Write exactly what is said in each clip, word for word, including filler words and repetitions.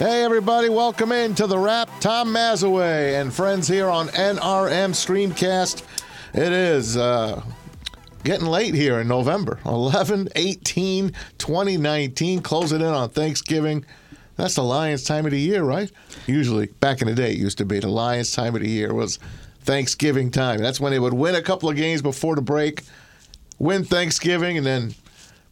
Hey, everybody, welcome in to The Wrap. Tom Mazawey and friends here on N R M Streamcast. It is uh, getting late here in November. eleven eighteen twenty nineteen, closing in on Thanksgiving. That's the Lions' time of the year, right? Usually, back in the day, it used to be the Lions' time of the year was Thanksgiving time. That's when they would win a couple of games before the break, win Thanksgiving, and then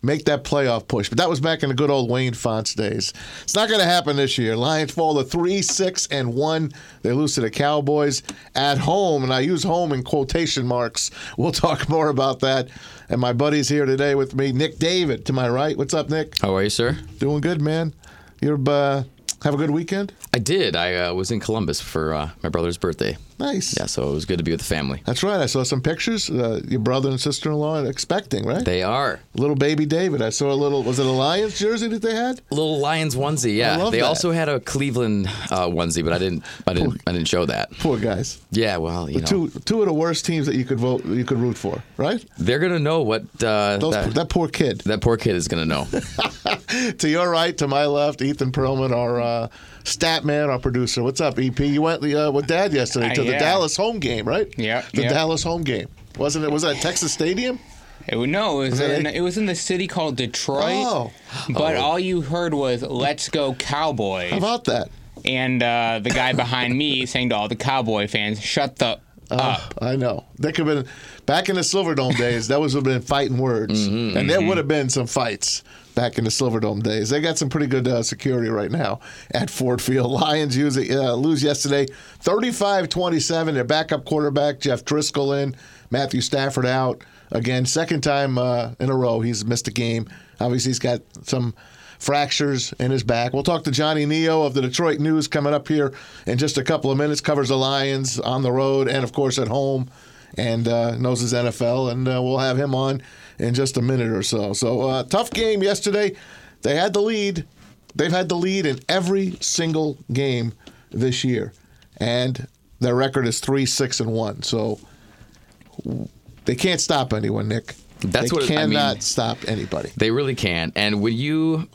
make that playoff push. But that was back in the good old Wayne Fonts days. It's not going to happen this year. Lions fall to three, six, and one. They lose to the Cowboys at home, and I use home in quotation marks. We'll talk more about that. And my buddy's here today with me, Nick David, to my right. What's up, Nick? How are you, sir? Doing good, man. You're uh, have a good weekend? I did. I uh, was in Columbus for uh, my brother's birthday. Nice. Yeah, so it was good to be with the family. That's right. I saw some pictures. Uh, your brother and sister-in-law are expecting, right? They are. Little baby David. I saw a little, was it a Lions jersey that they had? A little Lions onesie, yeah. I love they that. also had a Cleveland uh, onesie, but I didn't I didn't, poor, I didn't show that. Poor guys. Yeah, well, you know. Two, two of the worst teams that you could vote, you could root for, right? They're going to know what uh, Those, that, that poor kid. That poor kid is going to know. To your right, to my left, Ethan Perlman, our uh, stat man, our producer. What's up, E P? You went uh, with Dad yesterday to the yeah. Dallas home game, right? Yeah. The yep. Dallas home game. Wasn't it? Was that Texas Stadium? It, no, it was, in, it was in the city called Detroit. Oh. But oh. all you heard was, "Let's go Cowboys." How about that? And uh, the guy behind me saying to all the Cowboy fans, "Shut the uh, up." I know. That could have been, back in the Silverdome days, that would have been fighting words. Mm-hmm. And there mm-hmm. would have been some fights back in the Silverdome days. They got some pretty good uh, security right now at Ford Field. Lions use it, uh, lose yesterday thirty-five twenty-seven. Their backup quarterback, Jeff Driskel, in. Matthew Stafford out. Again, second time uh, in a row he's missed a game. Obviously, he's got some fractures in his back. We'll talk to Johnnie Niyo of the Detroit News coming up here in just a couple of minutes. Covers the Lions on the road and, of course, at home. And uh, knows his N F L, and uh, we'll have him on in just a minute or so. So, uh, tough game yesterday. They had the lead. They've had the lead in every single game this year, and their record is three, six, and one. So they can't stop anyone, Nick. That's they what cannot it, I mean, stop anybody. They really can. And when you,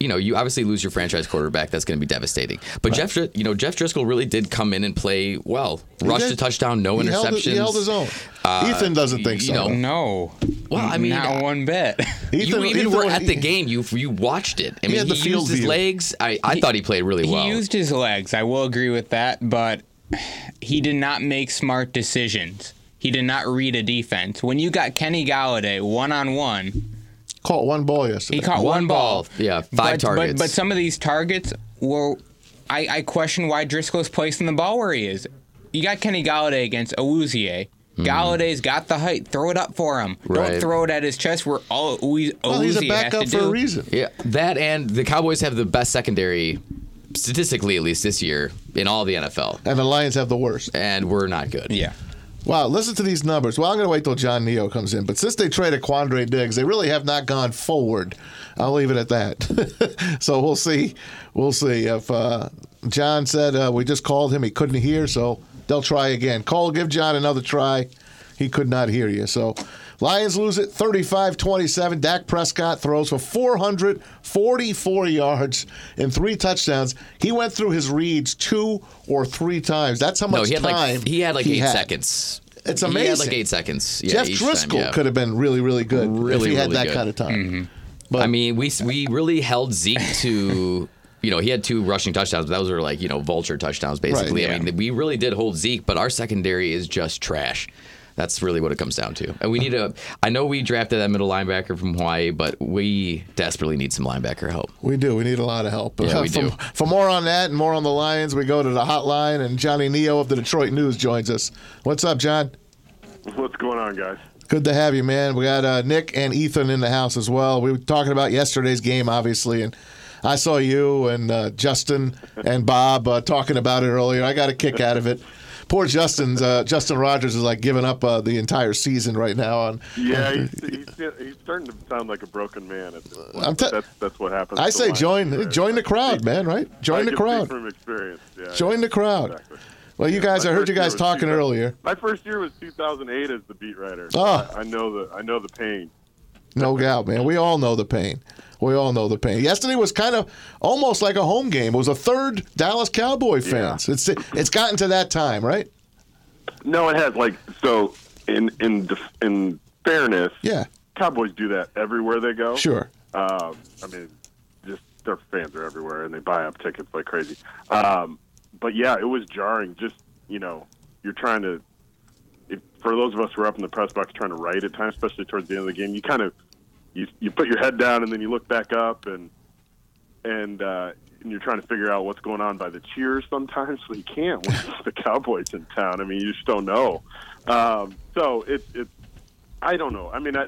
you know, you obviously lose your franchise quarterback. That's going to be devastating. But right. Jeff, you know, Jeff Driskel really did come in and play well. Rushed a touchdown, no he interceptions. Held, he held his own. Uh, Ethan doesn't think so. Know. No. Well, I mean, not one bit. Ethan, you even Ethan, were at the game. You you watched it. I mean, he, had the he used his view. legs. I, I he, thought he played really well. He used his legs. I will agree with that. But he did not make smart decisions. He did not read a defense. When you got Kenny Golladay one on one. Caught one ball yesterday. He caught one, one ball. ball. Yeah, five but, targets. But, but some of these targets were, I, I question why Driscoll's placing the ball where he is. You got Kenny Golladay against Awuzie. Mm. Galladay's got the height. Throw it up for him. Right. Don't throw it at his chest. We're all Awuzie well, he's a backup has to for do. a reason. Yeah, that and the Cowboys have the best secondary, statistically at least this year, in all the N F L. And the Lions have the worst. And we're not good. Yeah. Wow, listen to these numbers. Well, I'm going to wait till Johnnie Niyo comes in. But since they traded Quandre Diggs, they really have not gone forward. I'll leave it at that. So we'll see. We'll see. If uh, John said uh, we just called him, he couldn't hear, so they'll try again. Call, give John another try. He could not hear you. So Lions lose it thirty-five twenty-seven. Dak Prescott throws for four hundred forty-four yards and three touchdowns. He went through his reads two or three times. That's how much no, he had time like, he had. like he eight had. seconds. It's amazing. He had like eight seconds. Yeah, Jeff Driskel time, yeah. could have been really, really good really, if he had really that good. kind of time. Mm-hmm. But I mean, we we really held Zeke to... You know, he had two rushing touchdowns, but those were like, you know, vulture touchdowns, basically. Right, yeah. I mean, we really did hold Zeke, but our secondary is just trash. That's really what it comes down to. And we need a – I know we drafted that middle linebacker from Hawaii, but we desperately need some linebacker help. We do. We need a lot of help. Yeah, uh, we for, do. For more on that and more on the Lions, we go to the hotline, and Johnnie Niyo of the Detroit News joins us. What's up, John? What's going on, guys? Good to have you, man. We got uh, Nick and Ethan in the house as well. We were talking about yesterday's game, obviously, and I saw you and uh, Justin and Bob uh, talking about it earlier. I got a kick out of it. Poor Justin's uh, Justin Rogers is like giving up uh, the entire season right now. On yeah, he's, he's, he's starting to sound like a broken man. At this point. I'm t- that's, that's what happens. I say join players. join the crowd, man. Right? Join I the can crowd. From experience, yeah, join yeah, the crowd. Exactly. Well, you yeah, guys, I heard you guys talking earlier. My first year was two thousand eight as the beat writer. So oh. I, I know the I know the pain. No doubt, man. We all know the pain. We all know the pain. Yesterday was kind of almost like a home game. It was a third Dallas Cowboy fans. Yeah. It's it's gotten to that time, right? No, it has. Like so, in in in fairness, yeah, Cowboys do that everywhere they go. Sure. Um, I mean, just their fans are everywhere, and they buy up tickets like crazy. Um, but yeah, it was jarring. Just you know, you're trying to. If, for those of us who are up in the press box trying to write at times, especially towards the end of the game, you kind of you you put your head down and then you look back up and and uh, and you're trying to figure out what's going on by the cheers sometimes. So you can't when the Cowboys in town. I mean, you just don't know. Um, so it's it's I don't know. I mean, I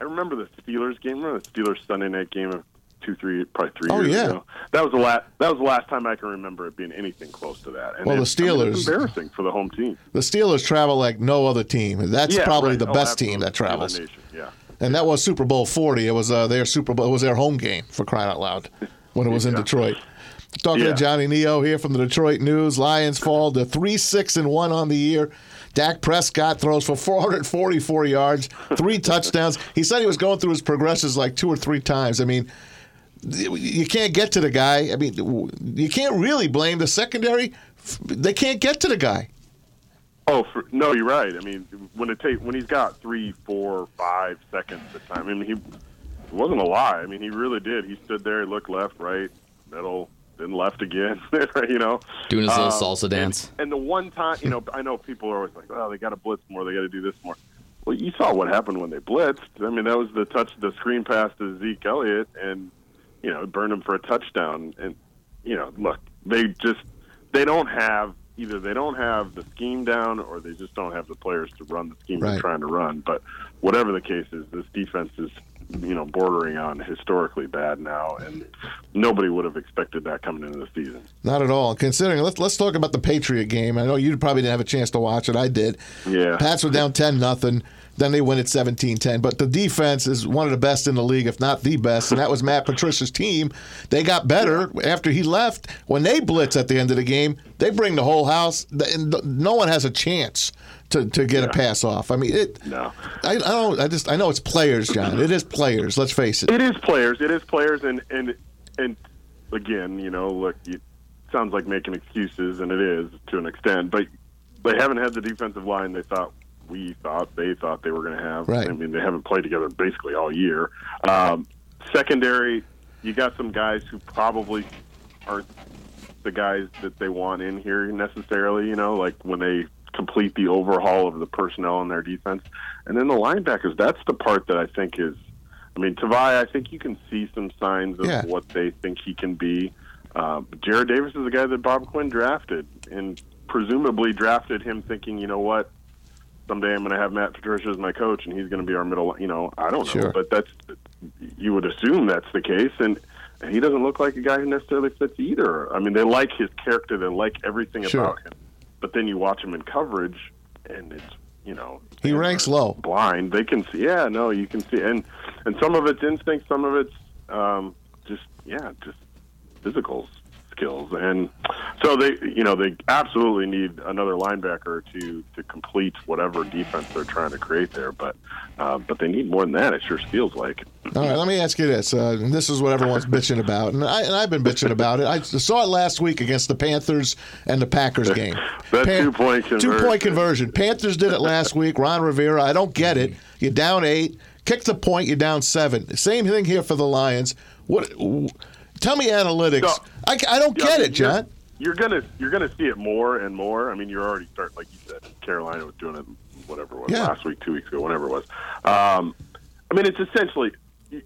I remember the Steelers game. Remember the Steelers Sunday night game of two, three, probably three oh, years yeah. ago. That was the last. That was the last time I can remember it being anything close to that. And well, the Steelers I mean, it's embarrassing for the home team. The Steelers travel like no other team. That's yeah, probably right. the oh, best absolutely. team that travels. Yeah. And that was Super Bowl forty. It was uh, their Super Bowl. It was their home game for crying out loud when it was yeah. in Detroit. Talking yeah. to Johnnie Niyo here from the Detroit News. Lions fall to three six and one on the year. Dak Prescott throws for four hundred forty-four yards, three touchdowns. He said he was going through his progressions like two or three times. I mean, you can't get to the guy. I mean, you can't really blame the secondary. They can't get to the guy. Oh, for, no, you're right. I mean, when it take, when he's got three, four, five seconds at a time, I mean, he it wasn't a lie. I mean, he really did. He stood there, looked left, right, middle, then left again, you know. Doing his little um, salsa dance. And, and the one time, you know, I know people are always like, oh, they got to blitz more, they got to do this more. Well, you saw what happened when they blitzed. I mean, that was the touch, the screen pass to Zeke Elliott, and you know, burned him for a touchdown. And, you know, look, they just, they don't have, either they don't have the scheme down or they just don't have the players to run the scheme right. they're trying to run. But whatever the case is, this defense is, you know, bordering on historically bad now. And nobody would have expected that coming into the season. Not at all. Considering, let's let's talk about the Patriot game. I know you probably didn't have a chance to watch it. I did. Yeah. Pats were down ten nothing. Then they win at seventeen ten. But the defense is one of the best in the league, if not the best, and that was Matt Patricia's team. They got better after he left. When they blitz at the end of the game, they bring the whole house. No one has a chance to, to get yeah. a pass off. I mean, it. No. I, I don't. I just. I know it's players, John. It is players. Let's face it. It is players. It is players. And and and again, you know, look, it sounds like making excuses, and it is to an extent. But they haven't had the defensive line they thought. We thought they thought they were going to have. Right. I mean, they haven't played together basically all year. Um, secondary, you got some guys who probably aren't the guys that they want in here necessarily, you know, like when they complete the overhaul of the personnel in their defense. And then the linebackers, that's the part that I think is, I mean, Tavai, I think you can see some signs of yeah. what they think he can be. Uh, Jarrad Davis is the guy that Bob Quinn drafted and presumably drafted him thinking, you know what, someday I'm going to have Matt Patricia as my coach, and he's going to be our middle. You know, I don't know, sure. but that's you would assume that's the case, and, and he doesn't look like a guy who necessarily fits either. I mean, they like his character, they like everything sure. about him, but then you watch him in coverage, and it's you know he ranks low, blind. They can see, yeah, no, you can see, and and some of it's instinct, some of it's um, just yeah, just physicals. Skills. And so they, you know, they absolutely need another linebacker to, to complete whatever defense they're trying to create there. But uh, but they need more than that. It sure feels like. All right, let me ask you this. Uh, and this is what everyone's bitching about, and I and I've been bitching about it. I saw it last week against the Panthers and the Packers game. that Pan- two point conversion. Two point conversion. Panthers did it last week. Ron Rivera. I don't get it. You're down eight. Kick the point. You're down seven. Same thing here for the Lions. What? Tell me analytics. So, I, I don't yeah, get I mean, it, John. You're, you're gonna you're gonna see it more and more. I mean, you're already starting, like you said. Carolina was doing it, whatever it was yeah. last week, two weeks ago, whenever it was. Um, I mean, it's essentially you,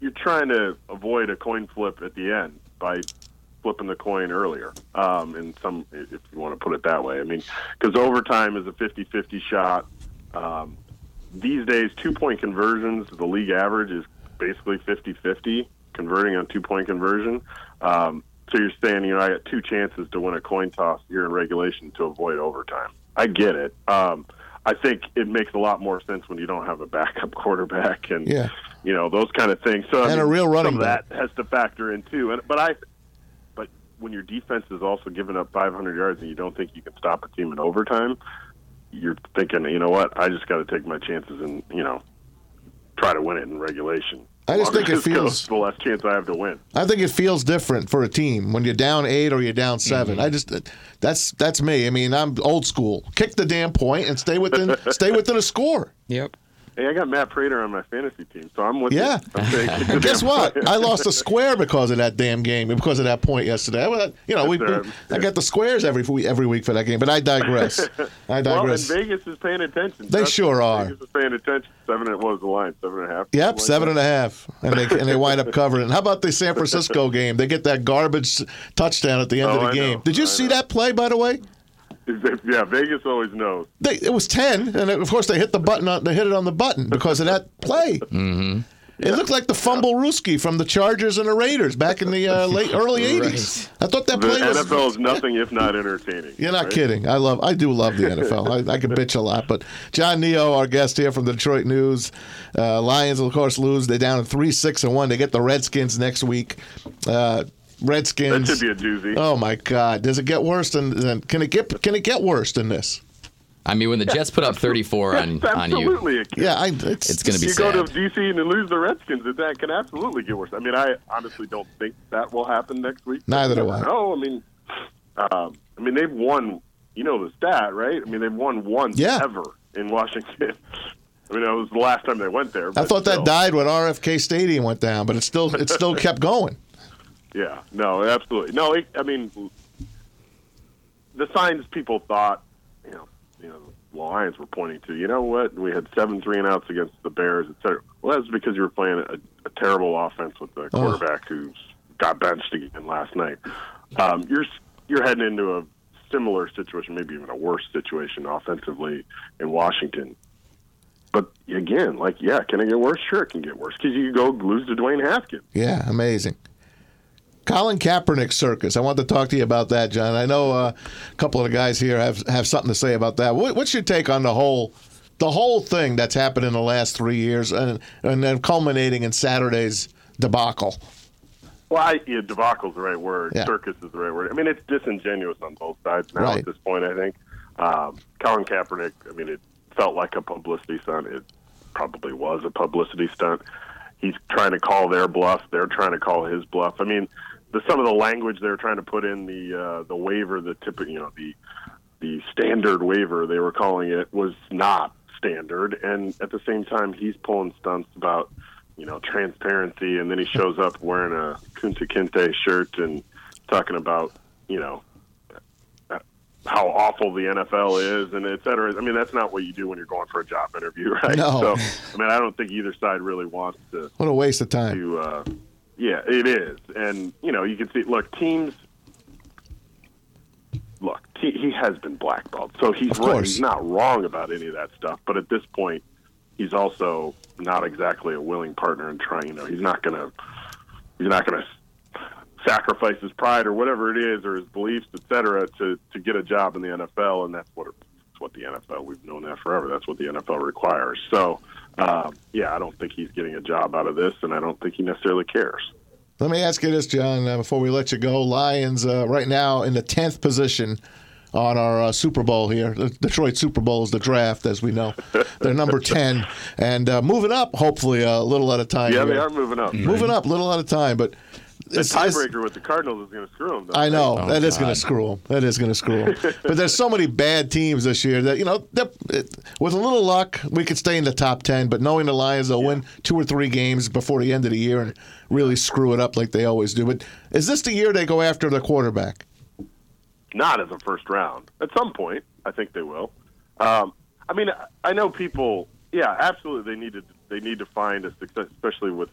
you're trying to avoid a coin flip at the end by flipping the coin earlier. Um, in some, if you want to put it that way, I mean, because overtime is a fifty-fifty shot. Um, these days, two-point conversions, the league average is basically fifty-fifty. Converting on two-point conversion. Um, so you're saying, you know, I got two chances to win a coin toss here in regulation to avoid overtime. I get it. Um, I think it makes a lot more sense when you don't have a backup quarterback and, yeah. you know, those kind of things. So, and I mean, a real running back. That has to factor in, too. And, but, I, but when your defense is also giving up five hundred yards and you don't think you can stop a team in overtime, you're thinking, you know what, I just got to take my chances and, you know, try to win it in regulation. I just think it feels the last chance I have to win. I think it feels different for a team when you're down eight or you're down seven. Mm-hmm. I just that's that's me. I mean, I'm old school. Kick the damn point and stay within stay within a score. Yep. Hey, I got Matt Prater on my fantasy team, so I'm with yeah. you. Yeah. And guess what? Point. I lost a square because of that damn game, because of that point yesterday. I, you know, we, we, I got the squares every every week for that game, but I digress. I digress. Well, and Vegas is paying attention. They That's sure are. Vegas is paying attention. Seven, what was the line? Seven and a half? Yep, seven and a half. And they, and they wind up covering it. How about the San Francisco game? They get that garbage touchdown at the end oh, of the I game. Know. Did you I see know. that play, by the way? Yeah, Vegas always knows. They, it was ten, and of course they hit the button. On, they hit it on the button because of that play. Mm-hmm. It yeah. looked like the fumble Rooski from the Chargers and the Raiders back in the uh, late early eighties. Right. I thought that play the was N F L is nothing if not entertaining. You're not right? kidding. I love. I do love the N F L. I, I can bitch a lot, but John Niyo, our guest here from the Detroit News, uh, Lions of course lose. They're down three six and one. They get the Redskins next week. Uh, Redskins. That should be a doozy. Oh my God! Does it get worse than, than can it get can it get worse than this? I mean, when the Jets put up thirty-four on, on you, absolutely it can. Yeah, I, it's, it's going to be sad. If you go to D C and then lose the Redskins, that can absolutely get worse. I mean, I honestly don't think that will happen next week. Neither do I. No, I mean, um, I mean they've won. You know the stat, right? I mean they've won once yeah. ever in Washington. I mean, that was the last time they went there. I thought that so. died when R F K Stadium went down, but it still it still kept going. Yeah, no, absolutely. No, it, I mean, the signs people thought, you know, you know, the Lions were pointing to, you know what, we had seven three-and-outs against the Bears, et cetera. Well, that's because you were playing a, a terrible offense with the quarterback oh. who got benched again last night. Um, you're you're heading into a similar situation, maybe even a worse situation offensively in Washington. But, again, like, yeah, can it get worse? Sure it can get worse because you go lose to Dwayne Haskins. Yeah, amazing. Colin Kaepernick circus. I want to talk to you about that, John. I know uh, a couple of the guys here have have something to say about that. What, what's your take on the whole the whole thing that's happened in the last three years, and and then culminating in Saturday's debacle? Well, I, yeah, debacle is the right word. Yeah. Circus is the right word. I mean, it's disingenuous on both sides now right. at this point. I think um, Colin Kaepernick. I mean, it felt like a publicity stunt. It probably was a publicity stunt. He's trying to call their bluff. They're trying to call his bluff. I mean. The, some of the language they were trying to put in the uh, the waiver, the tip, you know, the the standard waiver they were calling it was not standard, and at the same time he's pulling stunts about you know transparency, and then he shows up wearing a Kunta Kinte shirt and talking about you know how awful the N F L is and et cetera. I mean that's not what you do when you're going for a job interview, right? No. So I mean I don't think either side really wants to. What a waste of time. To, uh, Yeah, it is. And, you know, you can see, look, teams, look, he, he has been blackballed. So he's right. He's not wrong about any of that stuff. But at this point, he's also not exactly a willing partner in trying, you know, he's not going to, he's not going to sacrifice his pride or whatever it is or his beliefs, et cetera, to, to get a job in the N F L. And that's what, that's what the N F L, we've known that forever. That's what the N F L requires. So, Uh, yeah, I don't think he's getting a job out of this, and I don't think he necessarily cares. Let me ask you this, John, uh, before we let you go. Lions uh, right now in the tenth position on our uh, Super Bowl here. The Detroit Super Bowl is the draft, as we know. They're number ten, and uh, moving up, hopefully, a little at a time. Yeah, here. They are moving up. Mm-hmm. Moving up, little at a time, but... The tiebreaker with the Cardinals is going to screw them. I know. Oh, that is going to screw them. That is going to screw them. But there's so many bad teams this year that, you know, it, with a little luck, we could stay in the top ten. But knowing the Lions, they'll yeah. win two or three games before the end of the year and really screw it up like they always do. But is this the year they go after the quarterback? Not in the first round. At some point, I think they will. Um, I mean, I know people, yeah, absolutely, they need to, they need to find a success, especially with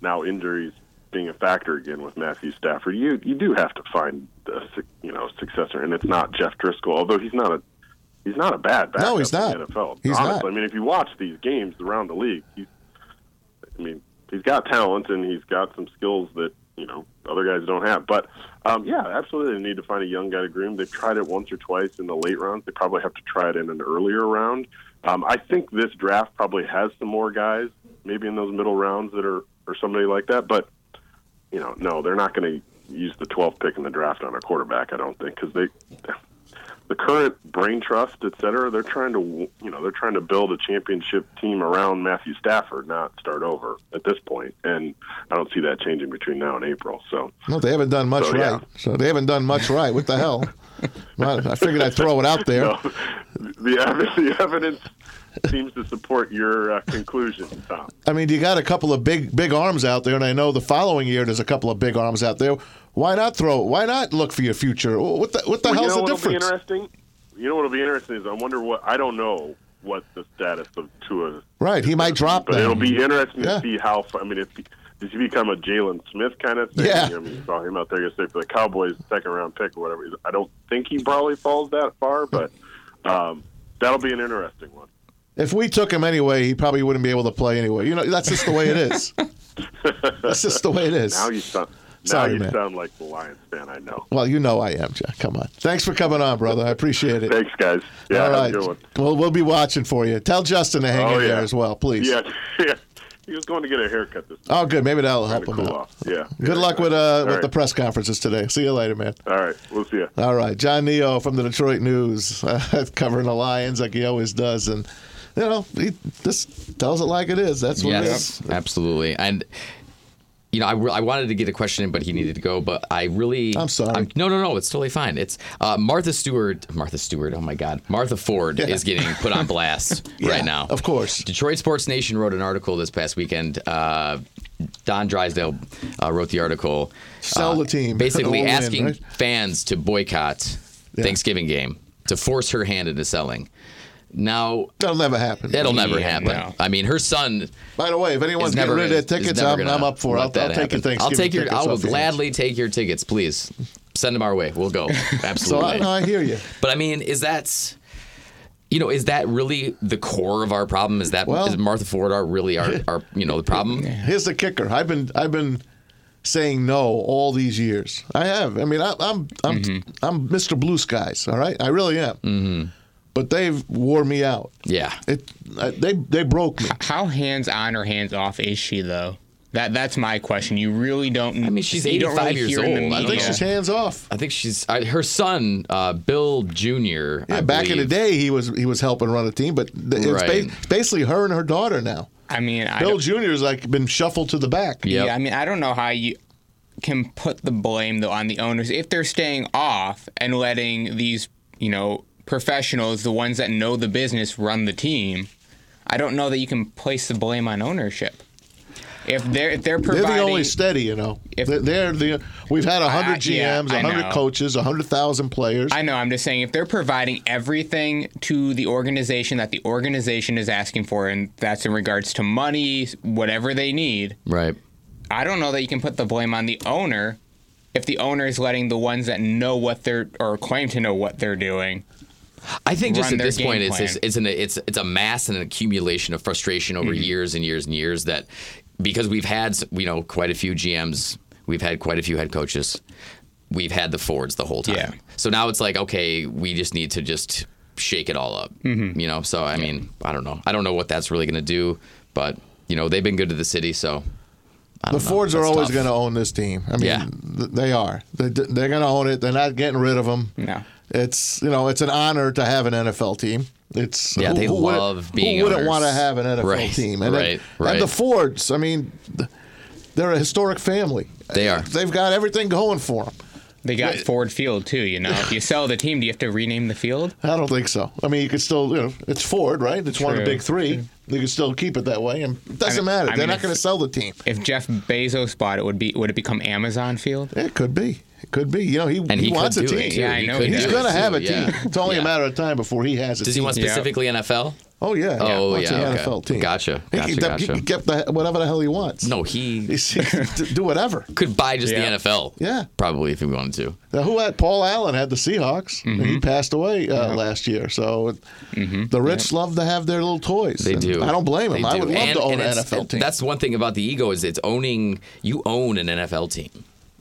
now injuries being a factor again with Matthew Stafford, you you do have to find a you know successor, and it's not Jeff Driskel. Although he's not a he's not a bad backup no, he's not. in the N F L. He's honestly, not. I mean, if you watch these games around the league, he's, I mean, he's got talent and he's got some skills that you know other guys don't have. But um, yeah, absolutely, they need to find a young guy to groom. They've tried it once or twice in the late rounds. They probably have to try it in an earlier round. Um, I think this draft probably has some more guys, maybe in those middle rounds that are or somebody like that, but. You know, no, they're not going to use the twelfth pick in the draft on a quarterback, I don't think, because they the current brain trust, et cetera, they're trying to, you know, they're trying to build a championship team around Matthew Stafford, not start over at this point. And I don't see that changing between now and April. So no, they haven't done much so, right. Yeah. So they haven't done much right. What the hell? I figured I'd throw it out there. No, the, evidence, the evidence seems to support your uh, conclusion, Tom. I mean, you got a couple of big, big arms out there, and I know the following year there's a couple of big arms out there. Why not throw? Why not look for your future? What the, what the well, hell's you know the difference? Be interesting? You know what'll be interesting is I wonder what I don't know what the status of Tua is. Right, he might drop that. But it'll be interesting yeah. to see how. I mean, if he, does he become a Jalen Smith kind of thing? Yeah. I mean, you saw him out there yesterday for the Cowboys' second round pick or whatever. I don't think he probably falls that far, but um, that'll be an interesting one. If we took him anyway, he probably wouldn't be able to play anyway. You know, that's just the way it is. That's just the way it is. Now you sound. Now Sorry, you man. sound like the Lions fan, I know. Well, you know I am, Jack. Come on. Thanks for coming on, brother. I appreciate it. Thanks, guys. Yeah, all right. One. Well, we'll be watching for you. Tell Justin to hang oh, in yeah. there as well, please. Yeah, yeah. He was going to get a haircut this time. Oh, good. Maybe that'll help him cool out. Off. Yeah. Good yeah. luck with uh, with right. the press conferences today. See you later, man. All right. We'll see you. All right. John Niyo from the Detroit News, uh, covering the Lions like he always does. And, you know, he just tells it like it is. That's what yes, it is. Absolutely. And... You know, I, re- I wanted to get a question in, but he needed to go. But I really... I'm sorry. I'm, no, no, no. It's totally fine. It's uh, Martha Stewart. Martha Stewart. Oh, my God. Martha Ford yeah. is getting put on blast yeah, right now. Of course. Detroit Sports Nation wrote an article this past weekend. Uh, Don Drysdale uh, wrote the article. Sell uh, the team. Basically asking win, right? fans to boycott yeah. Thanksgiving game, to force her hand into selling. Now that'll never happen. It'll yeah, never happen. No. I I mean her son, by the way, if anyone's getting rid of their tickets, I'm, I'm up for it. I'll, I'll take happen. your Thanksgiving I'll take your, tickets. I will gladly hands. take your tickets, please. Send them our way. We'll go. Absolutely. So I, I hear you. But I mean, is that you know, is that really the core of our problem? Is that well, is Martha Ford our really our, our you know the problem? Here's the kicker. I've been I've been saying no all these years. I have. I mean I, I'm I'm mm-hmm. I'm Mister Blue Skies. All right, I really am. Mm-hmm. But they've wore me out. Yeah, it they they broke me. How hands on or hands off is she though? That that's my question. You really don't. I mean, she's eighty-five really years old. I think she's hands off. I think she's I, her son, uh, Bill Junior. Yeah, I back believe. in the day, he was he was helping run a team, but th- right. it's ba- basically her and her daughter now. I mean, Bill Junior's like been shuffled to the back. Yep. Yeah, I mean, I don't know how you can put the blame though on the owners if they're staying off and letting these you know. professionals, the ones that know the business, run the team. I don't know that you can place the blame on ownership. If they're if they're providing, they're the only steady, you know. If they're, they're the we've had a hundred G Ms, a yeah, hundred coaches, a hundred thousand players. I know. I'm just saying if they're providing everything to the organization that the organization is asking for, and that's in regards to money, whatever they need. Right. I don't know that you can put the blame on the owner if the owner is letting the ones that know what they're or claim to know what they're doing. I think just at this point, it's it's, it's, an, it's it's a mass and an accumulation of frustration over mm-hmm. years and years and years that because we've had, you know, quite a few G Ms, we've had quite a few head coaches, we've had the Fords the whole time. Yeah. So now it's like, okay, we just need to just shake it all up, mm-hmm. you know? So, I yeah. mean, I don't know. I don't know what that's really going to do, but, you know, they've been good to the city, so... The know. Fords That's are always going to own this team. I mean, yeah. th- they are. They, they're going to own it. They're not getting rid of them. No. It's you know, it's an honor to have an N F L team. It's yeah, who, they who love would, being. Who owners. Wouldn't want to have an N F L right. team? And right, it, right. And the Fords. I mean, they're a historic family. They are. They've got everything going for them. They got yeah. Ford Field too. You know, if you sell the team, do you have to rename the field? I don't think so. I mean, you could still. You know, it's Ford, right? It's True. one of the big three. True. They could still keep it that way, and it doesn't I mean, matter. I mean, They're not going to sell the team. If Jeff Bezos bought it, would be would it become Amazon Field? It could be. It could be. You know, he, he, he wants a team. It, yeah, I know. He He's going to have a team. Yeah. It's only yeah. a matter of time before he has a Does team. Does he want specifically yeah. N F L? Oh yeah. Oh yeah. yeah okay. N F L team. Gotcha. Gotcha. He, gotcha. he can get the, whatever the hell he wants. No, he, he could do whatever. Could buy just yeah. the N F L. Yeah. Probably if he wanted to. Now, who had Paul Allen had the Seahawks. Mm-hmm. And he passed away uh, yeah. last year. So mm-hmm. the rich yeah. love to have their little toys. They do. I don't blame them. I would love and, to own an N F L team. That's one thing about the ego is it's owning. You own an N F L team.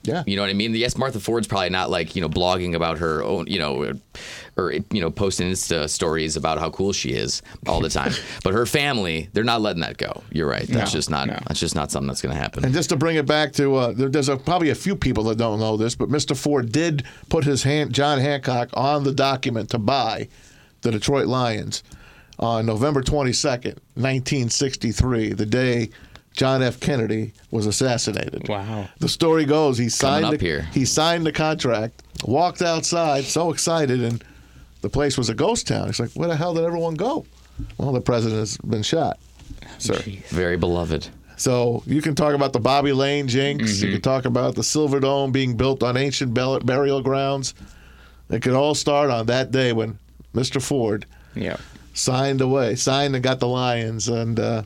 Yeah. You know what I mean? Yes, Martha Ford's probably not like, you know, blogging about her own, you know, or, or you know, posting Insta stories about how cool she is all the time. But her family, they're not letting that go. You're right. That's no, just not no. that's just not something that's going to happen. And just to bring it back to uh, there, there's a, probably a few people that don't know this, but Mister Ford did put his hand, John Hancock, on the document to buy the Detroit Lions on November twenty-second, nineteen sixty-three, the day John F. Kennedy was assassinated. Wow. The story goes he signed Coming up the, here. he signed the contract, walked outside, so excited, and the place was a ghost town. He's like, where the hell did everyone go? Well, the president has been shot, sir. Jeez. Very beloved. So you can talk about the Bobby Lane jinx. Mm-hmm. You can talk about the Silver Dome being built on ancient burial grounds. It could all start on that day when Mister Ford yeah. signed away, signed and got the Lions, and uh,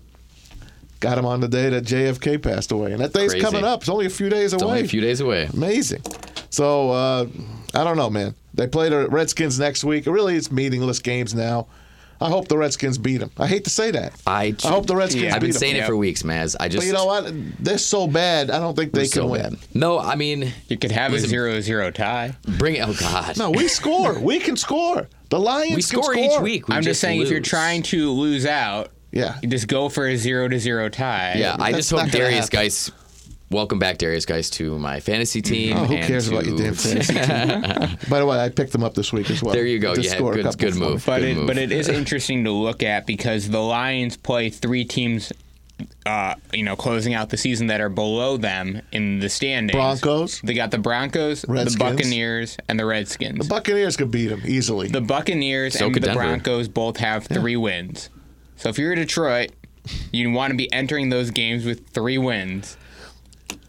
got him on the day that J F K passed away. And that day's Crazy. coming up. It's only a few days it's away. Only a few days away. Amazing. So, uh, I don't know, man. They play the Redskins next week. Really, it's meaningless games now. I hope the Redskins beat them. I hate to say that. I, just, I hope the Redskins yeah, beat them. I've been saying them. it for weeks, Maz. I just, but you know what? They're so bad, I don't think they can so win. Bad. No, I mean... You could have a zero zero tie. Bring it. Oh, God. No, we score. We can score. The Lions we score can score. each week. We I'm just saying lose. If you're trying to lose out, yeah, you just go for a zero to zero tie. Yeah, I That's just hope Darius Geis... Welcome back, Darius Geis, to my fantasy team. Oh, who and cares to... about your damn fantasy team? By the way, I picked them up this week as well. There you go. Yeah, good, good move. But good it, move. But it is interesting to look at because the Lions play three teams, uh, you know, closing out the season that are below them in the standings. Broncos. They got the Broncos, Redskins, the Buccaneers, and the Redskins. The Buccaneers could beat them easily. The Buccaneers so and the Denver. Broncos both have yeah. three wins. So if you're Detroit, you want to be entering those games with three wins.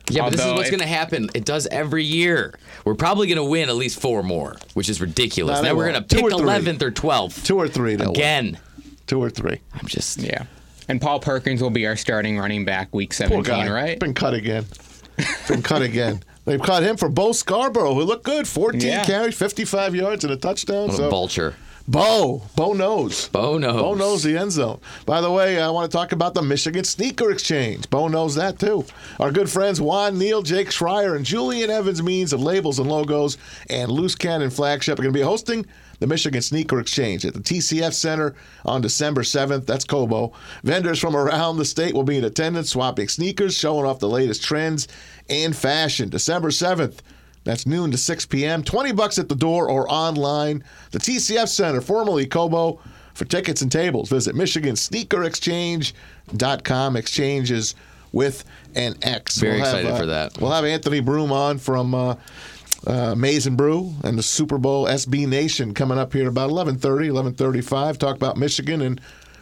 Yeah, Although but this is what's going to happen. It does every year. We're probably going to win at least four more, which is ridiculous. Now we're going to pick eleventh or twelfth. Two or three. Again. Two or three. I'm just... Yeah. And Paul Perkins will be our starting running back week seventeen, Poor guy. right? Been cut again. Been cut again. They've cut him for Bo Scarborough, who looked good. fourteen yeah. carries, fifty-five yards, and a touchdown. What so. a vulture. Bo. Bo knows. Bo knows. Bo knows the end zone. By the way, I want to talk about the Michigan Sneaker Exchange. Bo knows that, too. Our good friends Juan Neal, Jake Schreier, and Julian Evans Means of Labels and Logos and Loose Cannon Flagship are going to be hosting the Michigan Sneaker Exchange at the T C F Center on December seventh. That's Cobo. Vendors from around the state will be in attendance, swapping sneakers, showing off the latest trends and fashion. December seventh. That's noon to six p.m. twenty bucks at the door or online. The T C F Center, formerly Cobo. For tickets and tables, visit Michigan Sneaker Exchange dot com. Exchanges with an X. Very we'll have, excited uh, for that. We'll have Anthony Broome on from uh, uh, Maize and Brew and the Super Bowl S B Nation coming up here about eleven thirty, eleven thirty-five. Talk about Michigan and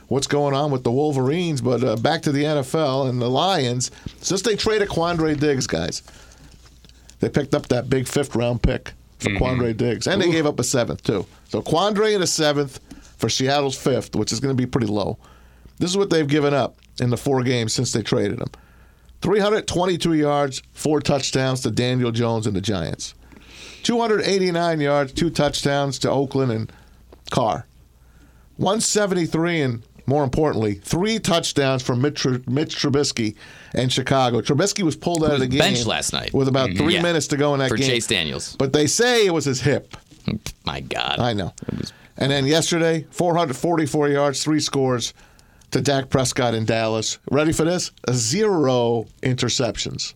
what's going on with the Wolverines. But uh, back to the N F L and the Lions. Since they traded Quandre Diggs, guys. They picked up that big fifth-round pick for mm-hmm. Quandre Diggs. And they Ooh. gave up a seventh, too. So Quandre in a seventh for Seattle's fifth, which is going to be pretty low. This is what they've given up in the four games since they traded him. three hundred twenty-two yards, four touchdowns to Daniel Jones and the Giants. two hundred eighty-nine yards, two touchdowns to Oakland and Carr. one seventy-three and, more importantly, three touchdowns from Mitch Trubisky and Chicago. Trubisky was pulled out was of the game bench last night with about three yeah. minutes to go in that For game. For Chase Daniels. But they say it was his hip. My God. I know. Was... And then yesterday, four hundred forty-four yards, three scores to Dak Prescott in Dallas. Ready for this? Zero interceptions.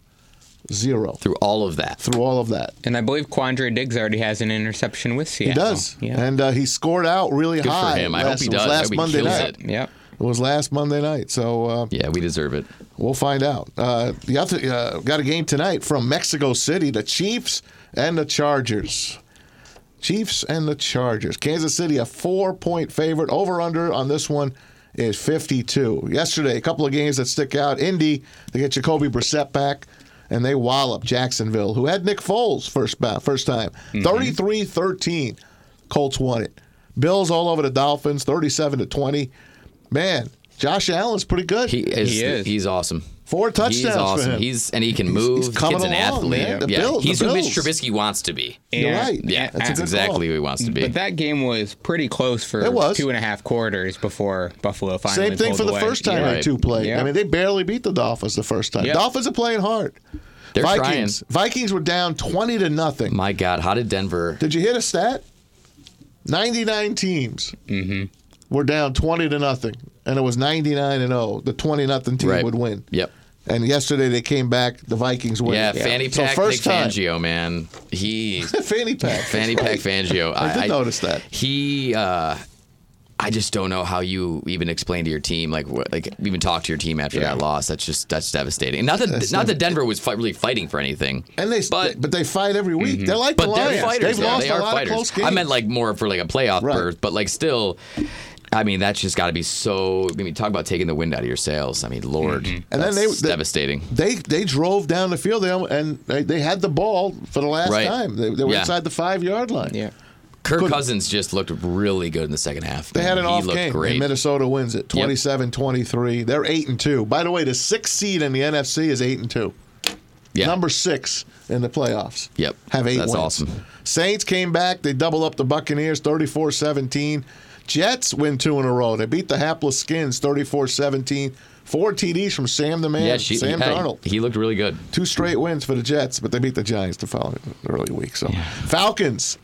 Zero. Through all of that. Through all of that. And I believe Quandre Diggs already has an interception with Seattle. He does. Yeah. And uh, he scored out really Good high. Good for him. I last, hope he does. It was last Monday night. It. Yep. It was last Monday night. So uh, yeah, we deserve it. We'll find out. Uh, the other, uh, got a game tonight from Mexico City, the Chiefs and the Chargers. Chiefs and the Chargers. Kansas City, a four-point favorite. Over-under on this one is fifty-two. Yesterday, a couple of games that stick out. Indy, they get Jacoby Brissett back. And they wallop Jacksonville, who had Nick Foles first first time. Mm-hmm. thirty-three thirteen, Colts won it. Bills all over the Dolphins, thirty-seven to twenty. Man, Josh Allen's pretty good. He is. He is. He's awesome. Four touchdowns he's awesome. for him. He's and he can move. He's, he's coming Kid's an along, athlete. Man. The yeah. Bills, he's the who Bills. Mitch Trubisky wants to be. And, You're right. Yeah, that's, that's exactly call. who he wants to be. But that game was pretty close for two and a half quarters before Buffalo finally. Same thing pulled for the away. first time yeah. they two played. Yeah. I mean, they barely beat the Dolphins the first time. Yep. Dolphins are playing hard. They're Vikings. Trying. Vikings were down twenty to nothing. My God, how did Denver? Did you hit a stat? ninety-nine teams mm-hmm. were down twenty to nothing, and it was ninety-nine and zero. The twenty nothing team right. would win. Yep. And yesterday they came back. The Vikings win. Yeah, yeah. Fanny Pack so Nick time. Fangio, man. He Fanny Pack. Fanny Pack Fangio. I, I did I, notice that. He. Uh, I just don't know how you even explain to your team, like, wh- like even talk to your team after yeah. that loss. That's just that's devastating. And not that that's not that Denver was fi- really fighting for anything. And they but, but they fight every week. Mm-hmm. They're like but the Lions. Fighters, They've though. lost they a lot fighters. of close games. I meant like more for like a playoff right. berth, but like still. I mean, that's just got to be so. I mean, talk about taking the wind out of your sails. I mean, Lord, mm-hmm. and that's then they, they, devastating. They they drove down the field and they, they had the ball for the last right. time. They, they were yeah. inside the five yard line. Yeah. Kirk Couldn't. Cousins just looked really good in the second half. They man. had an he off game, great. and Minnesota wins it, twenty-seven twenty-three. Yep. They're eight and two. By the way, the sixth seed in the N F C is eight and two. Yeah. Number six in the playoffs. Yep. Have eight That's wins. awesome. Saints came back. They double up the Buccaneers, thirty-four seventeen. Jets win two in a row. They beat the hapless Skins, thirty-four seventeen. Four T Ds from Sam the Man, yeah, she, Sam hey, Darnold. He looked really good. Two straight wins for the Jets, but they beat the Giants the following early week. So yeah. Falcons.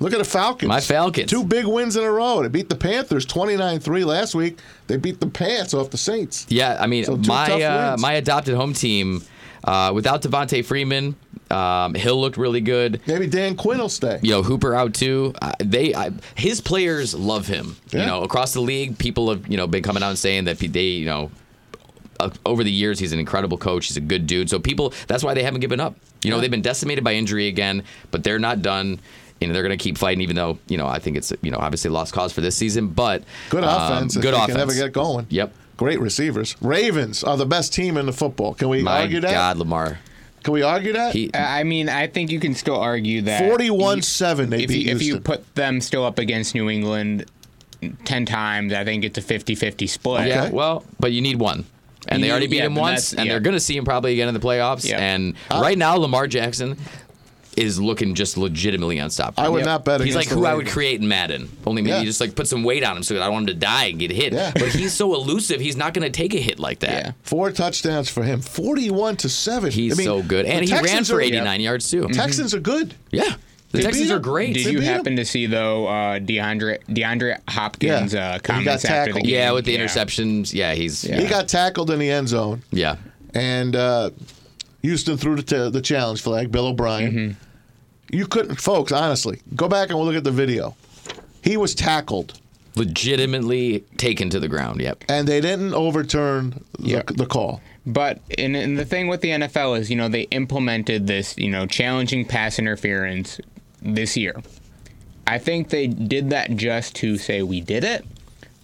Look at the Falcons. My Falcons. Two big wins in a row. They beat the Panthers twenty-nine three last week. They beat the pants off the Saints. Yeah, I mean, so my uh, my adopted home team, uh, without Devontae Freeman, um, Hill looked really good. Maybe Dan Quinn will stay. You know, Hooper out too. Uh, they I, His players love him. Yeah. You know, across the league, people have you know been coming out and saying that they, you know, uh, over the years, he's an incredible coach. He's a good dude. So people, that's why they haven't given up. You know, yeah. they've been decimated by injury again, but they're not done. You know, they're going to keep fighting, even though, you know, I think it's, you know, obviously lost cause for this season, but good offense. Um, good offense. They can never get going. Yep. Great receivers. Ravens are the best team in the football. Can we My argue that? My God, Lamar. Can we argue that? He, I mean, I think you can still argue that. forty-one seven they if beat you, If you put them still up against New England ten times, I think it's a fifty-fifty split. Okay. Yeah, well, but you need one. And you, they already beat yeah, him once, and yeah. they're going to see him probably again in the playoffs. Yeah. And uh, right now, Lamar Jackson is looking just legitimately unstoppable. I would yep. not bet against He's like who Ravens. I would create in Madden. Only maybe yeah. you just like put some weight on him so that I don't want him to die and get hit. Yeah. But he's so elusive, he's not going to take a hit like that. Yeah. Four touchdowns for him, forty-one to seven. He's I mean, so good. And he Texans ran for eighty-nine are, yeah. yards, too. Mm-hmm. Texans are good. Yeah. The they Texans are great. Did they you happen him. to see, though, uh, DeAndre DeAndre Hopkins' yeah. uh, comments after the game? Yeah, with the yeah. interceptions. Yeah, he's... Yeah. He got tackled in the end zone. Yeah. And uh, Houston threw the, t- the challenge flag, Bill O'Brien. Mm-hmm. You couldn't, folks, honestly, go back and we'll look at the video. He was tackled. Legitimately taken to the ground, yep. And they didn't overturn the, yep. the call. But and, and the thing with the N F L is, you know, they implemented this, you know, challenging pass interference this year. I think they did that just to say we did it,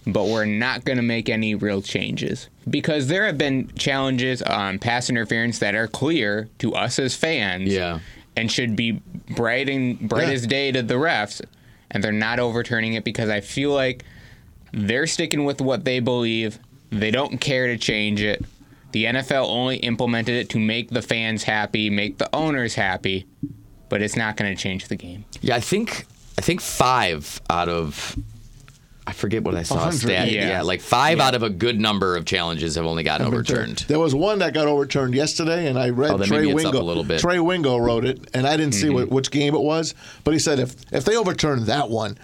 but we're not going to make any real changes. Because there have been challenges on pass interference that are clear to us as fans. Yeah. And should be bright and bright yeah. as day to the refs, and they're not overturning it because I feel like they're sticking with what they believe. They don't care to change it. The N F L only implemented it to make the fans happy, make the owners happy, but it's not going to change the game. Yeah, I think I think five out of I forget what I saw. Stat. Yeah. yeah, like five yeah. out of a good number of challenges have only gotten overturned. There was one that got overturned yesterday, and I read oh, Trey Wingo. A little bit. Trey Wingo wrote it, and I didn't mm-hmm. see what, which game it was, but he said if if they overturned that one,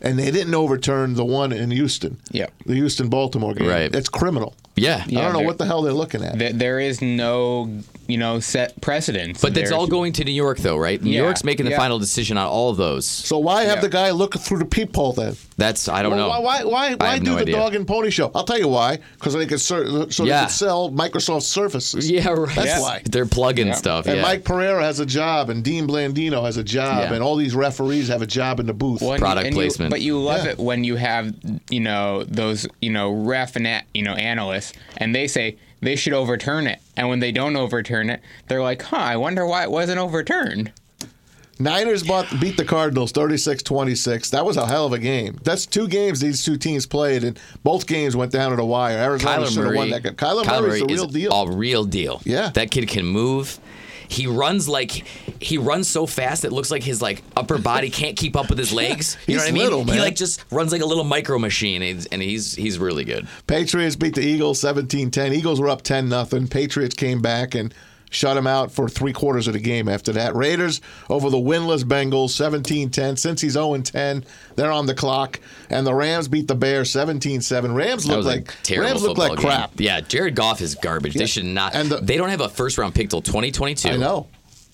and they didn't overturn the one in Houston, yeah. the Houston-Baltimore game, right. it's criminal. Yeah, yeah I don't know what the hell they're looking at. Th- there is no, you know, set precedence. But that's all going to New York, though, right? New yeah. York's making the yeah. final decision on all of those. So why have yeah. the guy look through the peephole then? That's I don't well, know. Why why why do no the idea. dog and pony show? I'll tell you why. Because they could so yeah. they could sell Microsoft Surfaces. Yeah, right. That's yeah. why they're plugging yeah. stuff. And yeah. Mike Pereira has a job, and Dean Blandino has a job, yeah. and all these referees have a job in the booth. Well, Product you, placement. You, but you love yeah. it when you have you know those you know ref and a, you know analysts. And they say they should overturn it. And when they don't overturn it, they're like, huh, I wonder why it wasn't overturned. Niners bought, beat the Cardinals thirty-six twenty-six. That was a hell of a game. That's two games these two teams played, and both games went down to the wire. Arizona should have won that game. Kyler, Kyler Murray's the real deal. A real deal. Yeah. That kid can move. He runs like he runs so fast it looks like his like upper body can't keep up with his legs. You know what I mean? Little, man. He like just runs like a little micro machine, and he's, and he's he's really good. Patriots beat the Eagles seventeen ten. Eagles were up ten nothing. Patriots came back and shut him out for three quarters of the game after that. Raiders over the winless Bengals, seventeen ten. Cincy's oh and ten. They're on the clock. And the Rams beat the Bears, seventeen seven. Rams look like Rams look like crap. Yeah, Jared Goff is garbage. Yeah. They should not. And the, they don't have a first-round pick till twenty twenty-two. I know.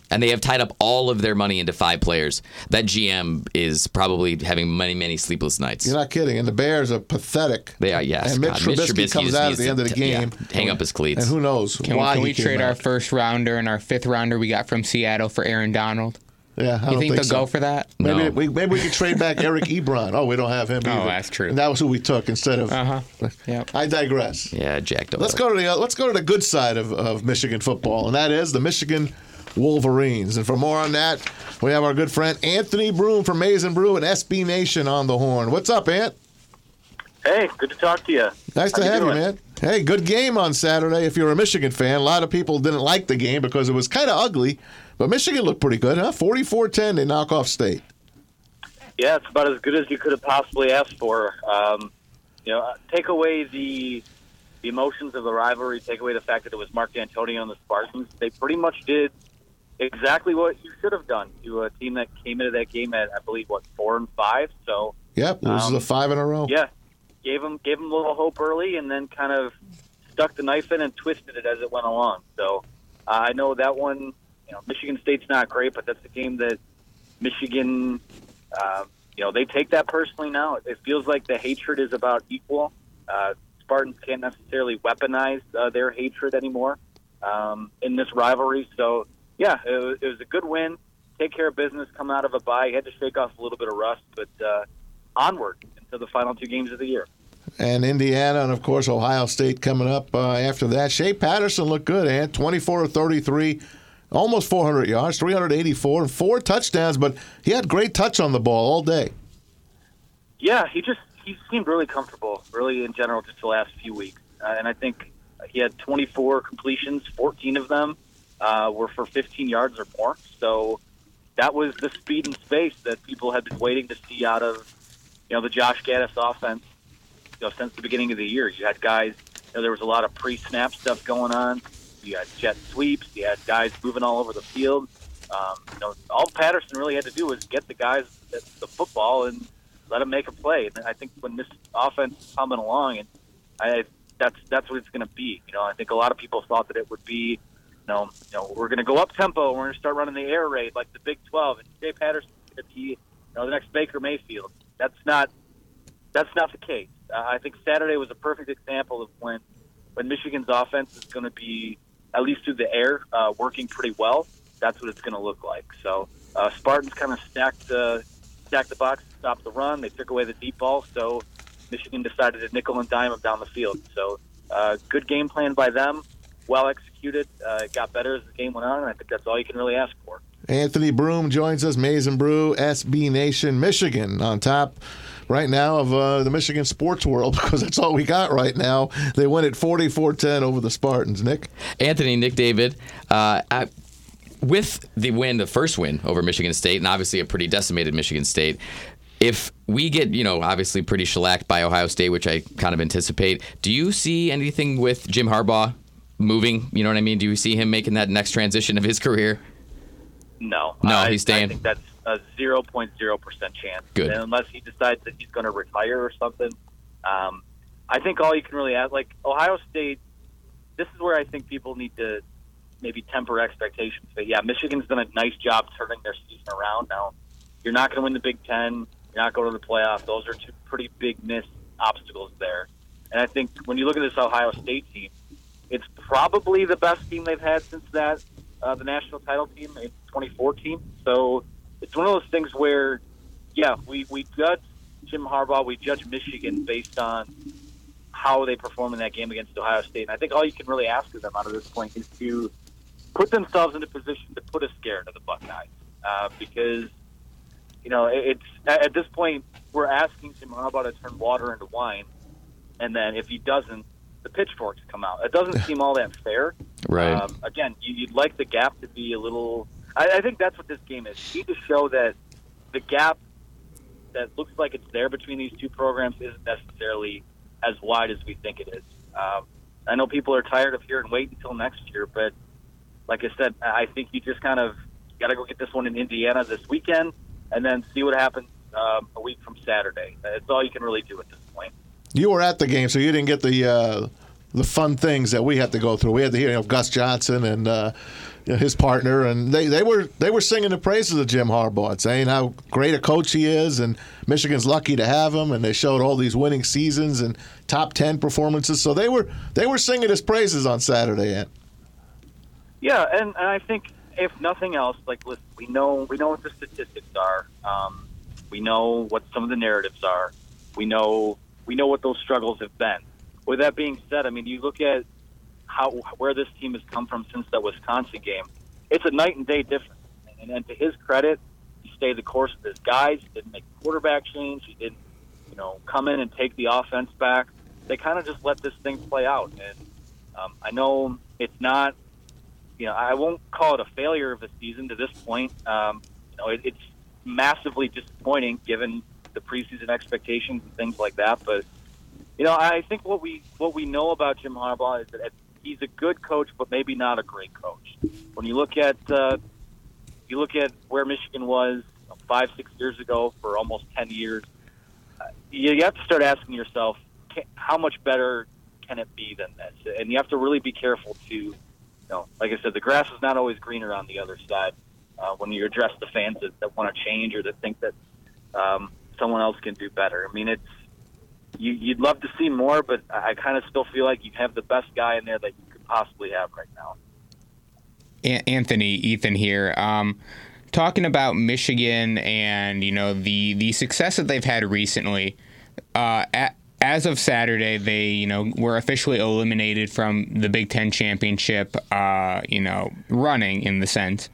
And they have tied up all of their money into five players. That G M is probably having many, many sleepless nights. You're not kidding. And the Bears are pathetic. They are, yes. And Mitch, Trubisky, Mitch Trubisky comes out at the end of the game. Yeah, hang up his cleats. And who knows can why Can we, can we trade out. our first rounder and our fifth rounder we got from Seattle for Aaron Donald? Yeah, I you don't think they'll so. go for that? Maybe no. we maybe we could trade back Eric Ebron. Oh, we don't have him. Either. Oh, that's true. And that was who we took instead of. Uh huh. Yeah. I digress. Yeah, Jack. Let's go to the let's go to the good side of, of Michigan football, and that is the Michigan Wolverines. And for more on that, we have our good friend Anthony Broome from Maize and Brew and S B Nation on the horn. What's up, Ant? Hey, good to talk to you. Nice How to you have doing? you, man. Hey, good game on Saturday. If you're a Michigan fan, a lot of people didn't like the game because it was kind of ugly. But Michigan looked pretty good, huh? forty-four ten, they knock off State. Yeah, it's about as good as you could have possibly asked for. Um, you know, take away the the emotions of the rivalry, take away the fact that it was Mark D'Antonio and the Spartans. They pretty much did exactly what you should have done to a team that came into that game at, I believe, what, four and five. So yep, it was um, the five in a row. Yeah, gave them gave them a little hope early, and then kind of stuck the knife in and twisted it as it went along. So uh, I know that one. You know, Michigan State's not great, but that's the game that Michigan, uh, you know, they take that personally now. It feels like the hatred is about equal. Uh, Spartans can't necessarily weaponize uh, their hatred anymore um, in this rivalry. So, yeah, it was, it was a good win. Take care of business, come out of a bye. Had to shake off a little bit of rust, but uh, onward into the final two games of the year. And Indiana and, of course, Ohio State coming up uh, after that. Shea Patterson looked good, and twenty-four of thirty-three. Almost four hundred yards, three hundred eighty-four, and four touchdowns, but he had great touch on the ball all day. Yeah, he just he seemed really comfortable, really in general, just the last few weeks. Uh, and I think he had twenty-four completions, fourteen of them uh, were for fifteen yards or more. So that was the speed and space that people had been waiting to see out of, you know, the Josh Gaddis offense, you know, since the beginning of the year. You had guys, you know, there was a lot of pre-snap stuff going on. You had jet sweeps. You had guys moving all over the field. Um, you know, all Patterson really had to do was get the guys the football and let them make a play. And I think when this offense is coming along, and I, that's that's what it's going to be. You know, I think a lot of people thought that it would be, you know, you know we're going to go up tempo. We're going to start running the air raid like the Big twelve. And Shea Patterson is going to be, you know, the next Baker Mayfield. That's not that's not the case. Uh, I think Saturday was a perfect example of when when Michigan's offense is going to be, at least through the air, uh, working pretty well. That's what it's going to look like. So uh, Spartans kind of stacked the stacked the box, stopped the run. They took away the deep ball, so Michigan decided to nickel and dime them down the field. So uh, good game plan by them, well executed. Uh, it got better as the game went on, and I think that's all you can really ask for. Anthony Broome joins us, Maize and Brew, S B Nation, Michigan on top right now of uh, the Michigan sports world, because that's all we got right now. They win at forty-four ten over the Spartans. Nick? Anthony, Nick David, uh, I, with the win, the first win over Michigan State, and obviously a pretty decimated Michigan State, if we get, you know, obviously pretty shellacked by Ohio State, which I kind of anticipate, do you see anything with Jim Harbaugh moving? You know what I mean? Do you see him making that next transition of his career? No. No, I, he's staying. I think that's a zero point zero percent chance. Good. And unless he decides that he's going to retire or something. Um, I think all you can really ask, like Ohio State, this is where I think people need to maybe temper expectations. But, yeah, Michigan's done a nice job turning their season around now. You're not going to win the Big Ten. You're not going to the playoffs. Those are two pretty big missed obstacles there. And I think when you look at this Ohio State team, it's probably the best team they've had since that. Uh, the national title team in twenty fourteen. So it's one of those things where, yeah, we, we judge Jim Harbaugh, we judge Michigan based on how they perform in that game against Ohio State. And I think all you can really ask of them out of this point is to put themselves in a position to put a scare into the Buckeyes. Uh, because, you know, it's at this point, we're asking Jim Harbaugh to turn water into wine. And then if he doesn't, the pitchforks come out. It doesn't seem all that fair. Right. Um, again, you, you'd like the gap to be a little. I, I think that's what this game is. You need to show that the gap that looks like it's there between these two programs isn't necessarily as wide as we think it is. Um, I know people are tired of hearing wait until next year, but like I said, I think you just kind of got to go get this one in Indiana this weekend and then see what happens um, a week from Saturday. That's all you can really do at this point. You were at the game, so you didn't get the uh, the fun things that we had to go through. We had to hear, you know, Gus Johnson and uh, you know, his partner, and they, they were they were singing the praises of Jim Harbaugh, and saying how great a coach he is, and Michigan's lucky to have him. And they showed all these winning seasons and top ten performances. So they were they were singing his praises on Saturday. Ed. Yeah, and I think if nothing else, like listen, we know we know what the statistics are, um, we know what some of the narratives are, we know. We know what those struggles have been. With that being said, I mean, you look at how where this team has come from since that Wisconsin game. It's a night and day difference. And, and to his credit, he stayed the course with his guys. He didn't make quarterback change. He didn't, you know, come in and take the offense back. They kind of just let this thing play out. And um, I know it's not, you know, I won't call it a failure of a season to this point. Um, you know, it, it's massively disappointing given the preseason expectations and things like that, but you know, I think what we what we know about Jim Harbaugh is that he's a good coach, but maybe not a great coach. When you look at uh, you look at where Michigan was you know, five, six years ago for almost ten years, uh, you have to start asking yourself, can, how much better can it be than this? And you have to really be careful to, you know, like I said, the grass is not always greener on the other side uh, when you address the fans that, that want to change or that think that. Um, someone else can do better. I mean, it's you, you'd love to see more, but I kind of still feel like you have the best guy in there that you could possibly have right now. Anthony, Ethan here. Um, talking about Michigan and, you know, the, the success that they've had recently, uh, at, as of Saturday, they, you know, were officially eliminated from the Big Ten championship, uh, you know, running in the sense.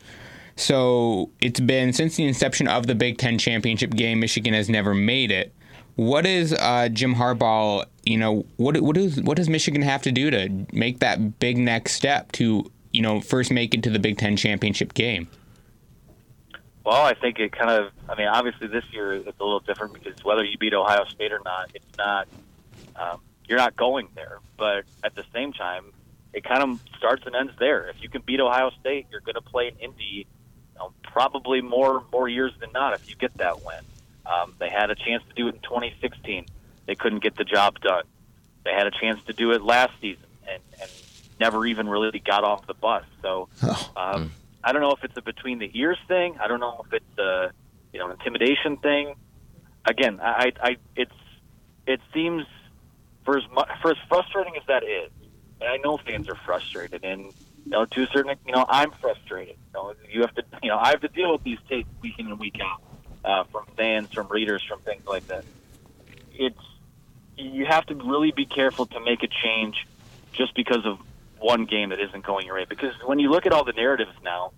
So it's been since the inception of the Big Ten championship game, Michigan has never made it. What is uh, Jim Harbaugh? You know, what what does what does Michigan have to do to make that big next step to, you know, first make it to the Big Ten championship game? Well, I think it kind of. I mean, obviously this year it's a little different because whether you beat Ohio State or not, it's not um, you're not going there. But at the same time, it kind of starts and ends there. If you can beat Ohio State, you're going to play in Indy. Probably more more years than not if you get that win. Um, they had a chance to do it in twenty sixteen. They couldn't get the job done. They had a chance to do it last season and, and never even really got off the bus. So um, I don't know if it's a between the ears thing. I don't know if it's a you know intimidation thing. Again, I, I it's it seems for as much, for as frustrating as that is, and I know fans are frustrated and. You know, to a certain, you know, I'm frustrated. You know, you have to, you know, I have to deal with these tapes week in and week out uh, from fans, from readers, from things like that. It's you have to really be careful to make a change just because of one game that isn't going your way. Because when you look at all the narratives now,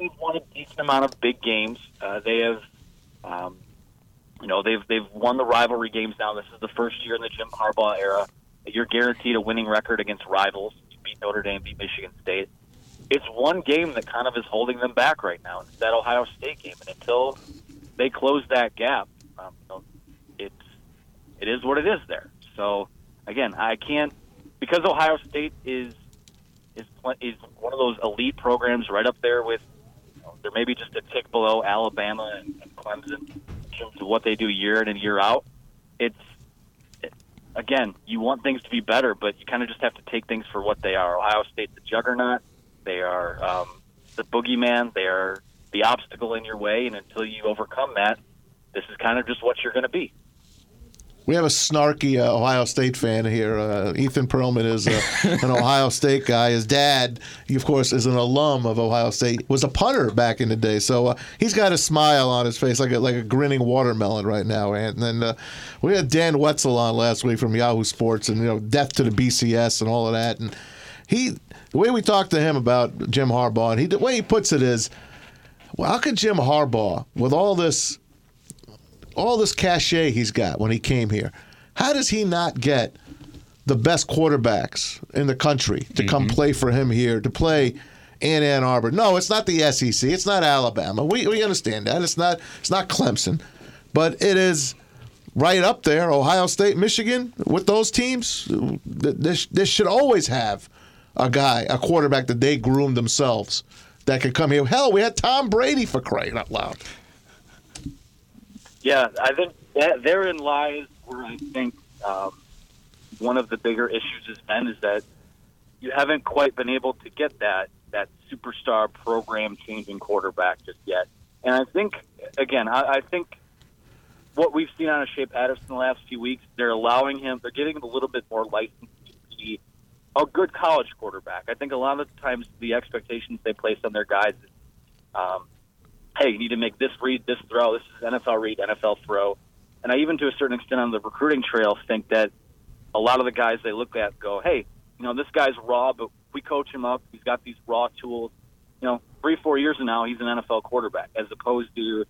they've won a decent amount of big games. Uh, they have, um, you know, they've they've won the rivalry games now. This is the first year in the Jim Harbaugh era that you're guaranteed a winning record against rivals. Beat Notre Dame, beat Michigan State. It's one game that kind of is holding them back right now. It's that Ohio State game, and until they close that gap, um, you know, it's it is what it is there. So again, I can't because Ohio State is is is one of those elite programs right up there with. You know, they're maybe just a tick below Alabama and, and Clemson in terms of what they do year in and year out. It's. Again, you want things to be better, but you kind of just have to take things for what they are. Ohio State's a juggernaut. They are um, the boogeyman. They are the obstacle in your way, and until you overcome that, this is kind of just what you're going to be. We have a snarky uh, Ohio State fan here. Uh, Ethan Perlman is a, an Ohio State guy. His dad, he, of course, is an alum of Ohio State. Was a punter back in the day, so uh, he's got a smile on his face like a, like a grinning watermelon right now. And then uh, we had Dan Wetzel on last week from Yahoo Sports, and you know, death to the B C S and all of that. And he, the way we talked to him about Jim Harbaugh, and he, the way he puts it is, well, how could Jim Harbaugh, with all this? All this cachet he's got when he came here, how does he not get the best quarterbacks in the country to mm-hmm. come play for him here, to play in Ann Arbor? No, it's not the S E C. It's not Alabama. We we understand that. It's not it's not Clemson. But it is right up there, Ohio State, Michigan, with those teams. This, this should always have a guy, a quarterback that they groomed themselves that could come here. Hell, we had Tom Brady, for crying out loud. Yeah, I think that therein lies where I think um, one of the bigger issues has been is that you haven't quite been able to get that that superstar program-changing quarterback just yet. And I think, again, I, I think what we've seen out of Shea Patterson the last few weeks, they're allowing him, they're getting him a little bit more license to be a good college quarterback. I think a lot of the times the expectations they place on their guys is, um, hey, you need to make this read, this throw, this is N F L read, N F L throw. And I even, to a certain extent, on the recruiting trail, think that a lot of the guys they look at go, hey, you know, this guy's raw, but we coach him up. He's got these raw tools. You know, three, four years from now, he's an N F L quarterback, as opposed to, you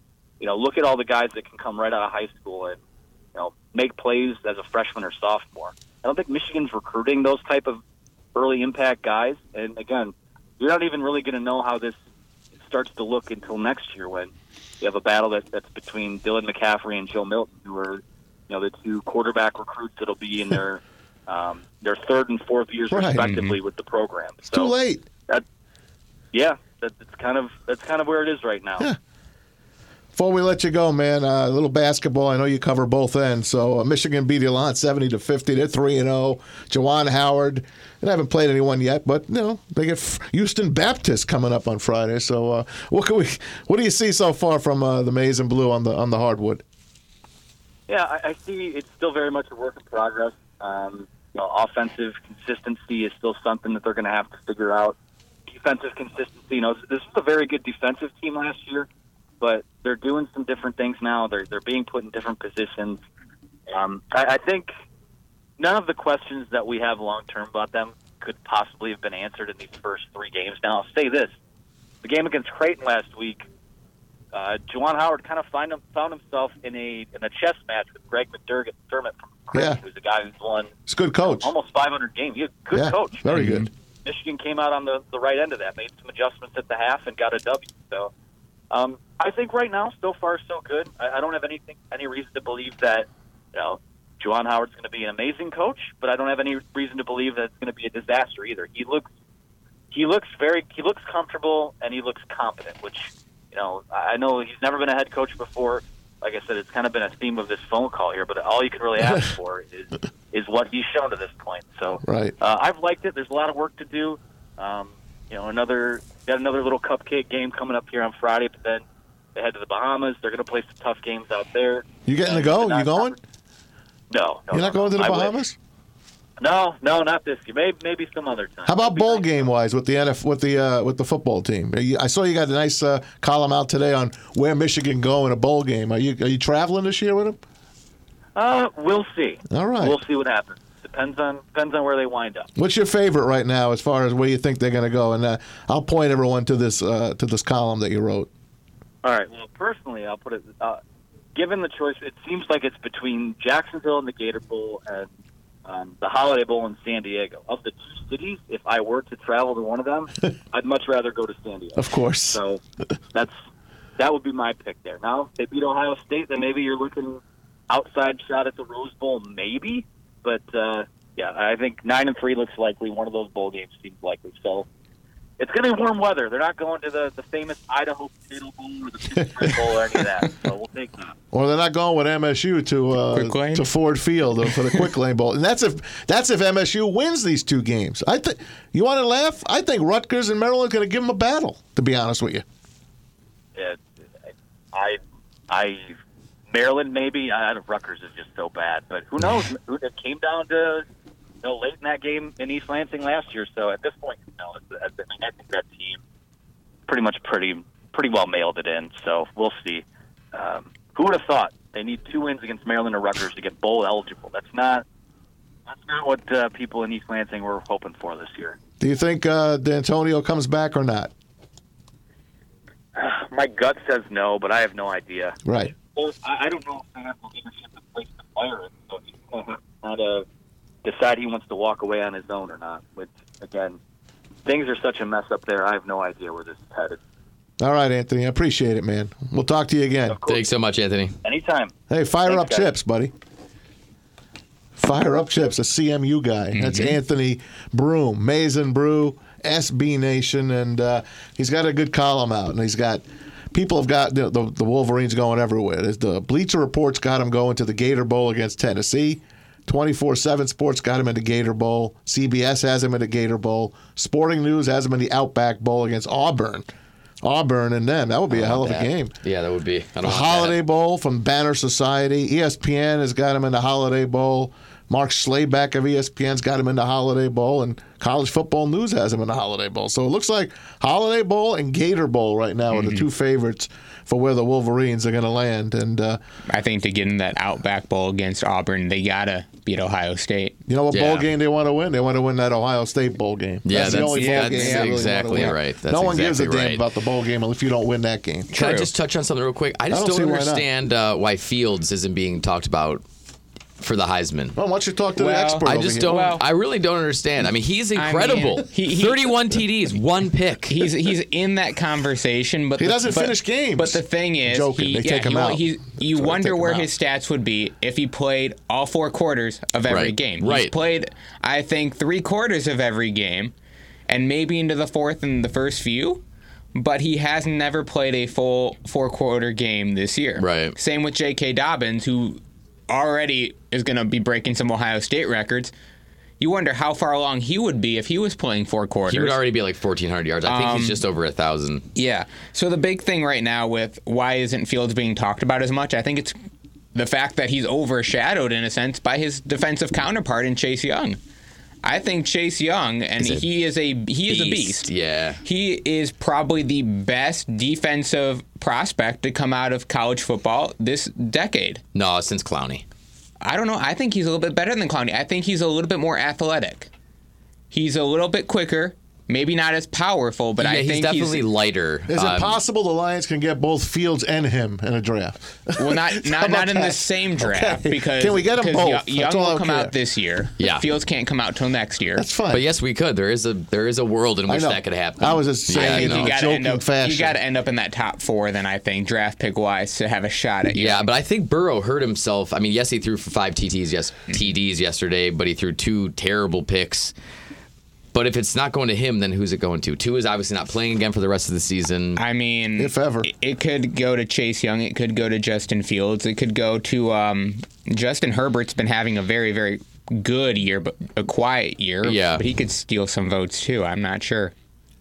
know, look at all the guys that can come right out of high school and, you know, make plays as a freshman or sophomore. I don't think Michigan's recruiting those type of early impact guys. And, again, you're not even really going to know how this starts to look until next year when you have a battle that, that's between Dylan McCaffrey and Joe Milton, who are, you know, the two quarterback recruits that'll be in their um, their third and fourth years right. respectively with the program. It's so too late. That, yeah, that, that's kind of that's kind of where it is right now. Yeah. Before we let you go, man, uh, a little basketball. I know you cover both ends. So uh, Michigan beat Elon seventy to fifty. They're three and zero. Jawan Howard. And I haven't played anyone yet, but you know they get Houston Baptist coming up on Friday. So uh, what can we? What do you see so far from uh, the Maize and Blue on the on the hardwood? Yeah, I, I see it's still very much a work in progress. Um, you know, offensive consistency is still something that they're going to have to figure out. Defensive consistency. You know, this is a very good defensive team last year, but they're doing some different things now. They're they're being put in different positions. Um, I, I think. None of the questions that we have long-term about them could possibly have been answered in these first three games. Now, I'll say this. The game against Creighton last week, uh, Jawan Howard kind of find him, found himself in a in a chess match with Greg McDermott from Creighton, yeah. who's a guy who's won He's a good coach. almost five hundred games. He's a good yeah, coach. Very good. Michigan came out on the, the right end of that, made some adjustments at the half, and got a W. So um, I think right now, so far, so good. I, I don't have anything any reason to believe that, you know, Juwan Howard's going to be an amazing coach, but I don't have any reason to believe that it's going to be a disaster either. He looks, he looks very, he looks comfortable and he looks competent. Which, you know, I know he's never been a head coach before. Like I said, it's kind of been a theme of this phone call here. But all you can really ask for is is what he's shown to this point. So, right. uh, I've liked it. There's a lot of work to do. Um, you know, another got another little cupcake game coming up here on Friday. But then they head to the Bahamas. They're going to play some tough games out there. You getting to go? You going? No, no, you're not no, going no. to the Bahamas. No, no, not this year. Maybe, maybe some other time. How about bowl nice. game wise with the N F, with the uh, with the football team? You, I saw you got a nice uh, column out today on where Michigan go in a bowl game. Are you are you traveling this year with them? Uh, we'll see. All right, we'll see what happens. Depends on depends on where they wind up. What's your favorite right now as far as where you think they're going to go? And uh, I'll point everyone to this uh, to this column that you wrote. All right. Well, personally, I'll put it. Uh, Given the choice, it seems like it's between Jacksonville and the Gator Bowl and um, the Holiday Bowl in San Diego. Of the two cities, if I were to travel to one of them, I'd much rather go to San Diego. Of course. So that's that would be my pick there. Now, if they beat Ohio State, then maybe you're looking outside shot at the Rose Bowl, maybe. But, uh, yeah, I think nine and three looks likely. One of those bowl games seems likely. So it's going to be warm weather. They're not going to the, the famous Idaho Potato Bowl or the Pittsburgh Bowl or any of that. So we'll take that. Or they're not going with M S U to uh, to Ford Field for the Quick Lane Bowl. And that's if that's if M S U wins these two games. I think you want to laugh. I think Rutgers and Maryland are going to give them a battle. To be honest with you. Yeah, I, I, Maryland maybe. I don't know, Rutgers is just so bad. But who knows? It came down to. No, late in that game in East Lansing last year. So at this point, you know, I mean, I think that team pretty much pretty pretty well mailed it in. So we'll see. Um, who would have thought they need two wins against Maryland or Rutgers to get bowl eligible? That's not that's not what uh, people in East Lansing were hoping for this year. Do you think uh, D'Antonio comes back or not? Uh, my gut says no, but I have no idea. Right. Well, I, I don't know if the leadership is placed to fire it, so he's uh, not a. decide he wants to walk away on his own or not. Which, again, things are such a mess up there. I have no idea where this is headed. All right, Anthony. I appreciate it, man. We'll talk to you again. Thanks so much, Anthony. Anytime. Hey, fire Thanks, up guys. Chips, buddy. Fire Up Chips, a C M U guy. Mm-hmm. That's Anthony Broome, Maize and Brew, S B Nation, and uh, he's got a good column out, and he's got people have got the, the, the Wolverines going everywhere. The Bleacher Report's got him going to the Gator Bowl against Tennessee. twenty-four seven Sports got him into Gator Bowl. C B S has him into Gator Bowl. Sporting News has him in the Outback Bowl against Auburn. Auburn and them. That would be a hell of that. a game. Yeah, that would be. I don't the Holiday that. Bowl from Banner Society. E S P N has got him in the Holiday Bowl. Mark Schleyback of E S P N's got him in the Holiday Bowl. And College Football News has him in the Holiday Bowl. So it looks like Holiday Bowl and Gator Bowl right now mm-hmm. are the two favorites for where the Wolverines are going to land. And uh, I think to get in that Outback Bowl against Auburn, they got to beat Ohio State. You know what yeah. bowl game they want to win? They want to win that Ohio State bowl game. Yeah, that's, that's the only yeah, bowl that's game really exactly right. That's no one exactly gives a damn right. about the bowl game if you don't win that game. True. Can I just touch on something real quick? I just I don't, don't understand why, uh, why Fields isn't being talked about for the Heisman. Well, why don't you talk to well, the expert I just over don't. Well, I really don't understand. I mean, he's incredible. I mean, he, he, thirty-one T Ds, one pick. He's he's in that conversation, but he the, doesn't but, finish games. But the thing is, he, they yeah, take him he, out. He, you so wonder where his stats would be if he played all four quarters of every right. game. Right. He's played, I think, three quarters of every game, and maybe into the fourth and the first few. But he has never played a full four-quarter game this year. Right. Same with J K. Dobbins, who already is going to be breaking some Ohio State records. You wonder how far along he would be if he was playing four quarters. He would already be like fourteen hundred yards. I think um, he's just over one thousand. Yeah. So the big thing right now with why isn't Fields being talked about as much, I think it's the fact that he's overshadowed, in a sense, by his defensive counterpart in Chase Young. I think Chase Young, and is he is a he is a beast. Yeah. He is probably the best defensive prospect to come out of college football this decade. No, since Clowney. I don't know. I think he's a little bit better than Clowney. I think he's a little bit more athletic. He's a little bit quicker. Maybe not as powerful, but yeah, I think he's definitely he's, lighter. Is um, it possible the Lions can get both Fields and him in a draft? Well, not not, not in the same draft okay. because can we get them both? Young will come care. out this year. Yeah. Fields can't come out till next year. That's fine. But yes, we could. There is a there is a world in which that could happen. I was just saying, yeah, you, know, you joking up, fashion. You got to end up in that top four. Then I think draft pick wise to have a shot at you. Yeah, but I think Burrow hurt himself. I mean, yes, he threw for five T Ds yes T Ds yesterday, but he threw two terrible picks. But if it's not going to him, then who's it going to? Tua is obviously not playing again for the rest of the season. I mean, if ever, it could go to Chase Young. It could go to Justin Fields. It could go to um, Justin Herbert's been having a very, very good year, but a quiet year. Yeah. But he could steal some votes, too. I'm not sure.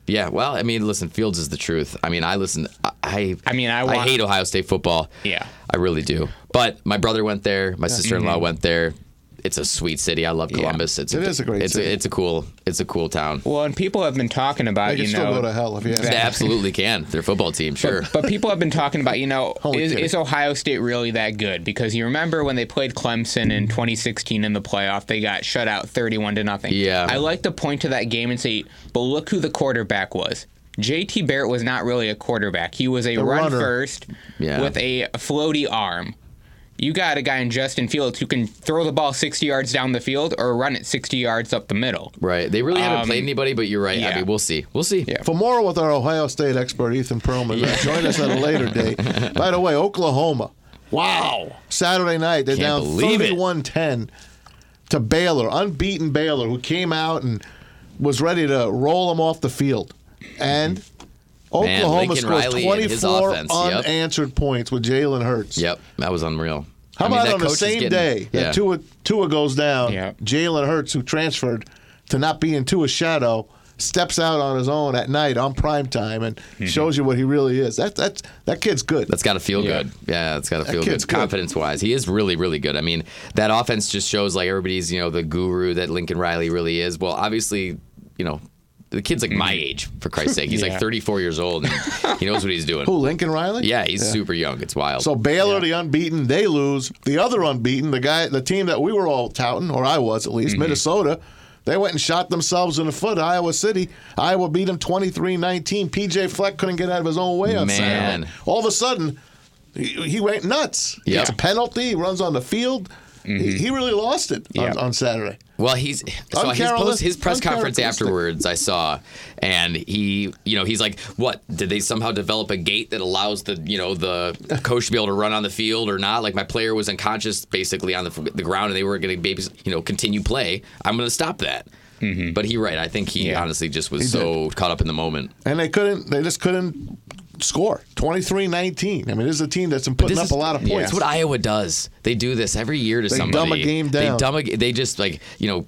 Yeah, well, I mean, listen, Fields is the truth. I mean, I listen. I I mean, I, want, I hate Ohio State football. Yeah. I really do. But my brother went there. My sister-in-law mm-hmm. went there. It's a sweet city. I love Columbus. Yeah. It's a, it is a great it's city. A, it's a cool. It's a cool town. Well, and people have been talking about they you know. They can still go to hell if you ask. They absolutely can. Their football team, sure. But, but people have been talking about you know is, is Ohio State really that good? Because you remember when they played Clemson in twenty sixteen in the playoff, they got shut out thirty-one to nothing. Yeah. I like to point to that game and say, but look who the quarterback was. J T Barrett was not really a quarterback. He was a the run runner. first yeah. with a floaty arm. You got a guy in Justin Fields who can throw the ball sixty yards down the field or run it sixty yards up the middle. Right. They really haven't um, played anybody, but you're right. Yeah. I mean, we'll see. We'll see. Yeah. For more with our Ohio State expert, Ethan Perlman, yeah. join us at a later date. By the way, Oklahoma. Wow. Saturday night, they're Can't down thirty-one ten to Baylor, unbeaten Baylor, who came out and was ready to roll them off the field. And Oklahoma Man, scores Riley twenty-four unanswered yep. points with Jalen Hurts. Yep. That was unreal. How I mean, about on the same getting, day yeah. that Tua, Tua goes down, yeah. Jalen Hurts, who transferred to not be in Tua's shadow, steps out on his own at night on primetime and mm-hmm. shows you what he really is. That, that's, that kid's good. That's got to feel yeah. good. Yeah, that's got to that feel good. Confidence-wise, he is really, really good. I mean, that offense just shows like everybody's, you know, the guru that Lincoln Riley really is. Well, obviously, you know, the kid's like my age, for Christ's sake. He's yeah. like thirty-four years old, and he knows what he's doing. Who, Lincoln Riley? Yeah, he's yeah. super young. It's wild. So Baylor, yeah. the unbeaten, they lose. The other unbeaten, the guy, the team that we were all touting, or I was at least, mm-hmm. Minnesota, they went and shot themselves in the foot. Iowa City, Iowa beat them twenty-three nineteen. P J. Fleck couldn't get out of his own way on Man. Saturday. All of a sudden, he, he went nuts. Yep. He gets a penalty. He runs on the field. Mm-hmm. He, he really lost it yep. on, on Saturday. Well, he's so his, post, his press conference afterwards I saw, and he, you know, he's like, what, did they somehow develop a gate that allows the, you know, the coach to be able to run on the field or not? Like, my player was unconscious basically on the, the ground, and they were going to, you know, continue play. I'm going to stop that. Mm-hmm. But he, right, I think he yeah. honestly just was he so did. caught up in the moment. And they couldn't, they just couldn't score. twenty-three nineteen. I mean, this is a team that's been putting up is, a lot of points. Yeah, it's what Iowa does. They do this every year to they somebody. They dumb a game down. They, dumb a, they just, like, you know,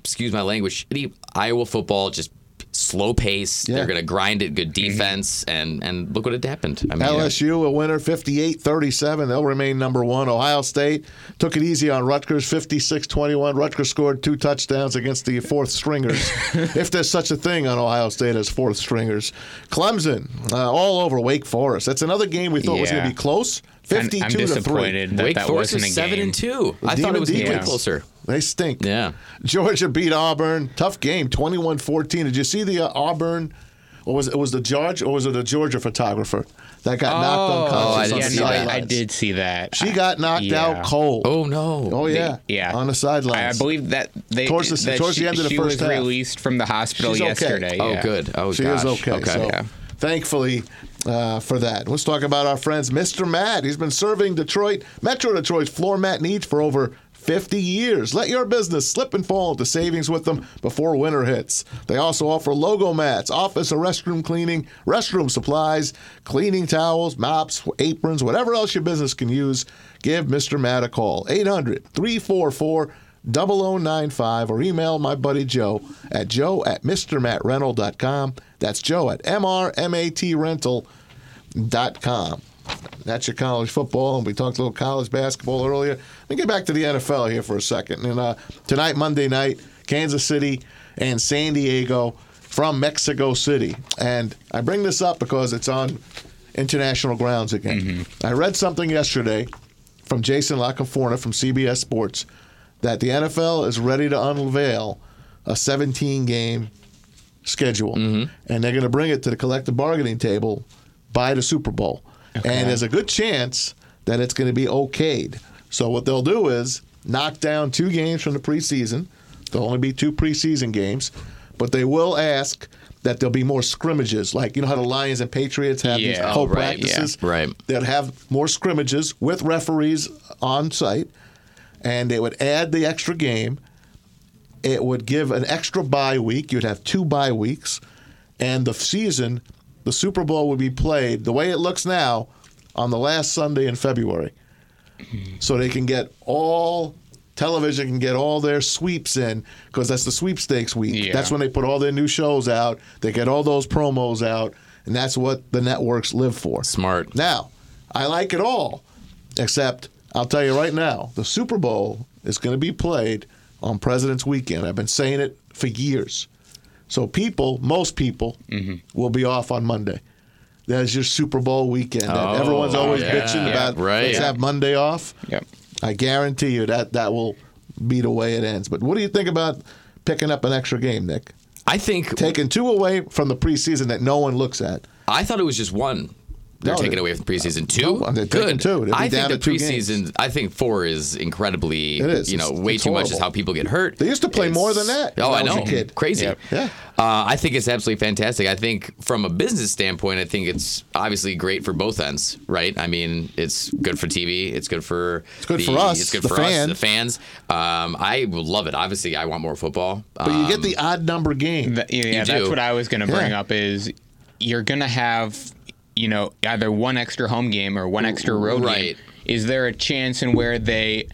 excuse my language, Iowa football, just slow pace. Yeah. They're going to grind it, good defense, and, and look what it happened. I mean, L S U, a winner, fifty-eight thirty-seven. They'll remain number one. Ohio State took it easy on Rutgers, fifty-six twenty-one. Rutgers scored two touchdowns against the fourth stringers, if there's such a thing on Ohio State as fourth stringers. Clemson, uh, all over Wake Forest. That's another game we thought yeah. was going to be close. fifty-two I'm, I'm disappointed to three. That Wake that Forest wasn't is a seven game. And two. I Demon thought it was way closer. They stink. Yeah. Georgia beat Auburn. Tough game, twenty-one fourteen. Did you see the uh, Auburn? Or was it, was the George, or was it the Georgia photographer that got oh, knocked unconscious? Oh, I, on yeah, the no, I, I did see that. She got knocked yeah. out cold. Oh no! Oh yeah, they, yeah. On the sidelines. I believe that they towards the, that towards she, the end of the she first was half. Released from the hospital She's yesterday. Okay. Yeah. Oh good. Oh she gosh. She is okay. Okay. So, yeah. Thankfully uh, for that. Let's talk about our friends, Mister Matt. He's been serving Detroit, Metro Detroit's floor mat needs for over fifty years. Let your business slip and fall into savings with them before winter hits. They also offer logo mats, office or restroom cleaning, restroom supplies, cleaning towels, mops, aprons, whatever else your business can use. Give Mister Matt a call, eight hundred, three four four, zero zero nine five, or email my buddy Joe at joe at m r matt rental dot com. That's Joe at m r matt rental dot com. That's your college football, and we talked a little college basketball earlier. Let me get back to the N F L here for a second. And uh, tonight, Monday night, Kansas City and San Diego from Mexico City. And I bring this up because it's on international grounds again. Mm-hmm. I read something yesterday from Jason LaConforta from C B S Sports that the N F L is ready to unveil a seventeen-game schedule. Mm-hmm. And they're going to bring it to the collective bargaining table by the Super Bowl. Okay. And there's a good chance that it's going to be okayed. So what they'll do is knock down two games from the preseason. There'll only be two preseason games. But they will ask that there'll be more scrimmages. Like, you know how the Lions and Patriots have yeah, these co-practices? Right, yeah, right. They'll have more scrimmages with referees on site. And they would add the extra game. It would give an extra bye week. You'd have two bye weeks. And the season... The Super Bowl would be played, the way it looks now, on the last Sunday in February. So they can get all, television can get all their sweeps in, because that's the sweepstakes week. Yeah. That's when they put all their new shows out, they get all those promos out, and that's what the networks live for. Smart. Now, I like it all, except I'll tell you right now, the Super Bowl is going to be played on President's Weekend. I've been saying it for years. So people, most people, mm-hmm. will be off on Monday. That's your Super Bowl weekend. Oh, everyone's always yeah, bitching yeah, about right, let's yeah. have Monday off. Yep. I guarantee you that that will be the way it ends. But what do you think about picking up an extra game, Nick? I think taking two away from the preseason that no one looks at. I thought it was just one. They're no, taking they, away from preseason two. No, they're Good. Two. I think the preseason. Games. I think four is incredibly. It is. You know, it's, way it's too horrible. Much is how people get hurt. They used to play it's, more than that. Oh, I, I know. Was a kid. Crazy. Yeah. yeah. Uh, I think it's absolutely fantastic. I think from a business standpoint, I think it's obviously great for both ends, right? I mean, it's good for T V. It's good for it's good the, for us. It's good the for fan. us, the fans. Um, I love it. Obviously, I want more football. But um, you get the odd number game. The, yeah, you that's do. What I was going to bring yeah. up is you're going to have. You know, either one extra home game or one extra road right. game. Is there a chance in where they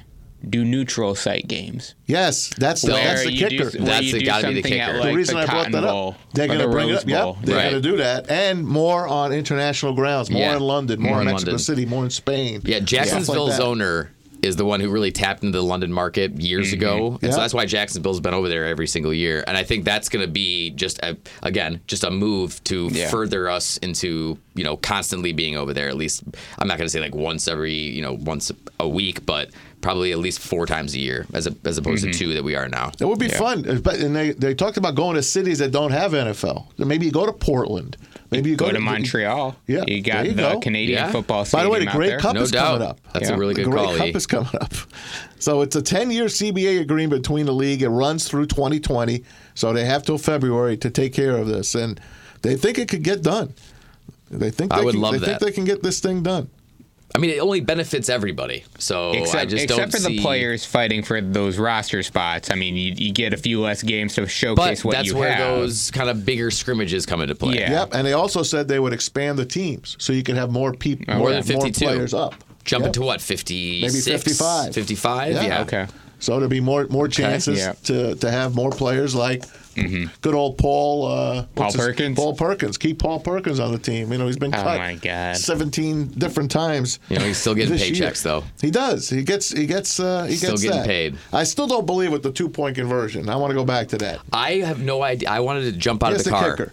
do neutral site games? Yes, that's the, that's the kicker. Do, that's got to be the kicker. At, like, the reason the I brought that up, they're going to bring it up. Yep, they're right. going to do that, and more on international grounds, more yeah. in London, more, more in Mexico London. City, more in Spain. Yeah, Jacksonville's like owner is the one who really tapped into the London market years mm-hmm. ago, and yep. so that's why Jacksonville's been over there every single year. And I think that's going to be just a, again just a move to yeah. further us into, you know, constantly being over there. At least I'm not going to say like once every, you know, once a week, but probably at least four times a year as a, as opposed mm-hmm. to two that we are now. It would be yeah. fun, but and they they talked about going to cities that don't have N F L. Maybe you go to Portland. Maybe you go, go to, to Montreal. Yeah, you got you the go. Canadian yeah. football stadium. By the way, the Great Cup no is doubt. coming up. That's yeah. a really good call. The Great call, Cup e. is coming up. So it's a ten-year C B A agreement between the league. It runs through twenty twenty, so they have till February to take care of this, and they think it could get done. They think they I would can, love they that. Think they can get this thing done. I mean, it only benefits everybody. So except, I just except don't for the see... players fighting for those roster spots. I mean, you, you get a few less games to showcase but what you have. That's where those kind of bigger scrimmages come into play. Yeah. Yep, and they also said they would expand the teams so you could have more people, oh, more, yeah. more players up. Jumping yep. to what? fifty-six? Maybe fifty-five. fifty-five? Yeah. yeah. Okay. So there'll be more more chances okay, yeah. to, to have more players like mm-hmm. good old Paul uh, Paul Perkins. His, Paul Perkins. Keep Paul Perkins on the team. You know, he's been cut oh my God. seventeen different times. You know, he's still getting paychecks year. though. He does. He gets he gets uh, he still gets getting that. paid. I still don't believe with the two point conversion. I want to go back to that. I have no idea. I wanted to jump out Here's of the, the car. Kicker.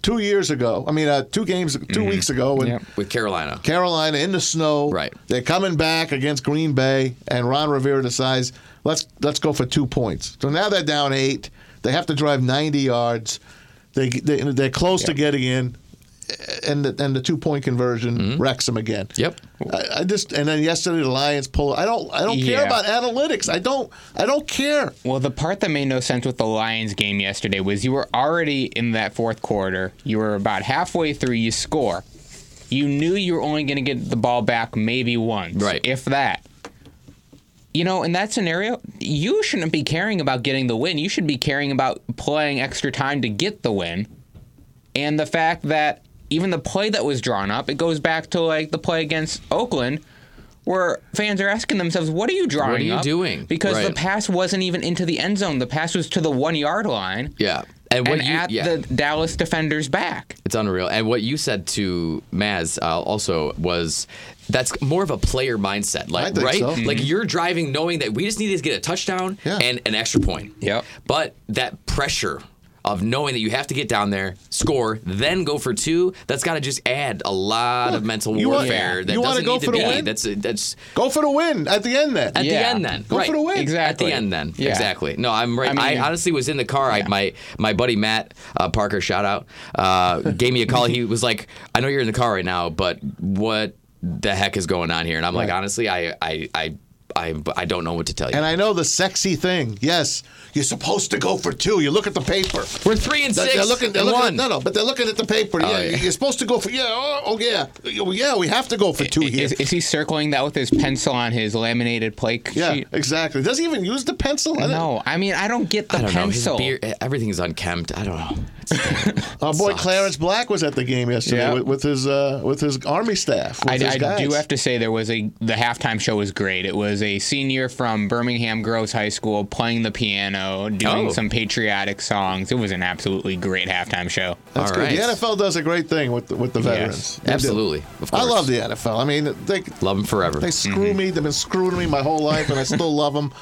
Two years ago, I mean, uh, two games, two mm-hmm. weeks ago, when yep. with Carolina, Carolina in the snow. Right, they're coming back against Green Bay, and Ron Rivera decides let's let's go for two points. So now they're down eight. They have to drive ninety yards. They, they they're close yep. to getting in, and the, and the two point conversion mm-hmm. wrecks them again. Yep. I, I just and then yesterday the Lions pull. I don't I don't yeah. care about analytics. I don't I don't care. Well, the part that made no sense with the Lions game yesterday was you were already in that fourth quarter. You were about halfway through. You score. You knew you were only going to get the ball back maybe once, right? If that. You know, in that scenario, you shouldn't be caring about getting the win. You should be caring about playing extra time to get the win, and the fact that. Even the play that was drawn up, it goes back to like the play against Oakland, where fans are asking themselves, "What are you drawing up? What are you up? doing?" Because right. the pass wasn't even into the end zone; the pass was to the one yard line. Yeah, and, and you, at yeah. the Dallas defender's back. It's unreal. And what you said to Maz uh, also was that's more of a player mindset, like I think right, so. mm-hmm. like you're driving knowing that we just need to get a touchdown yeah. and an extra point. Yeah, but that pressure. Of knowing that you have to get down there, score, then go for two, that's got to just add a lot Look, of mental warfare that doesn't need to be. That's that's go for the win at the end then. At yeah. the end then, go right. for the win exactly. At the end then, yeah. exactly. No, I'm right. I, mean, I honestly was in the car. Yeah. I, my my buddy Matt uh, Parker, shout out, uh, gave me a call. He was like, "I know you're in the car right now, but what the heck is going on here?" And I'm right. like, honestly, I I. I I, I don't know what to tell you. And I know the sexy thing. Yes, you're supposed to go for two. You look at the paper. We're three and six. They're looking, they're and looking one. At, no, no, but they're looking at the paper. Oh, yeah, yeah. You're supposed to go for, yeah, oh, oh yeah. Yeah, we have to go for two is, here. Is, is he circling that with his pencil on his laminated play yeah, sheet? Yeah, exactly. Does he even use the pencil? I no, I mean, I don't get the I don't pencil. Know. His beard, everything's unkempt. I don't know. Our boy sucks. Clarence Black was at the game yesterday yeah. with, with his uh, with his Army staff. I, his I do have to say there was a the halftime show was great. It was a senior from Birmingham Groves High School playing the piano, doing oh. some patriotic songs. It was an absolutely great halftime show. That's All right. good. The N F L does a great thing with the, with the veterans. Yes, absolutely, of course. I love the N F L. I mean, they love them forever. They screw mm-hmm. me. They've been screwing me my whole life, and I still love them.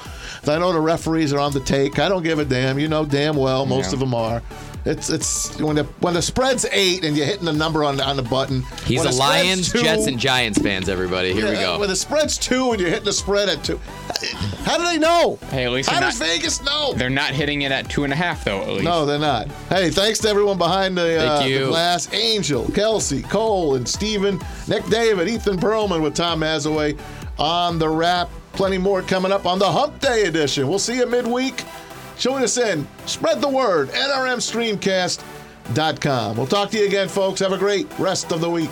I know the referees are on the take. I don't give a damn. You know damn well most yeah. of them are. It's it's when the when the spread's eight and you're hitting the number on the, on the button. He's a Lions, two, Jets, and Giants fans, everybody. Here yeah, we go. When the spread's two and you're hitting the spread at two. How do they know? Hey, at least how does not, Vegas know? They're not hitting it at two and a half, though, at least. No, they're not. Hey, thanks to everyone behind the, uh, the glass. Angel, Kelsey, Cole, and Steven. Nick David, Ethan Perlman with Tom Mazawey on the wrap. Plenty more coming up on the Hump Day edition. We'll see you midweek. Join us in. Spread the word. N R M Streamcast dot com. We'll talk to you again, folks. Have a great rest of the week.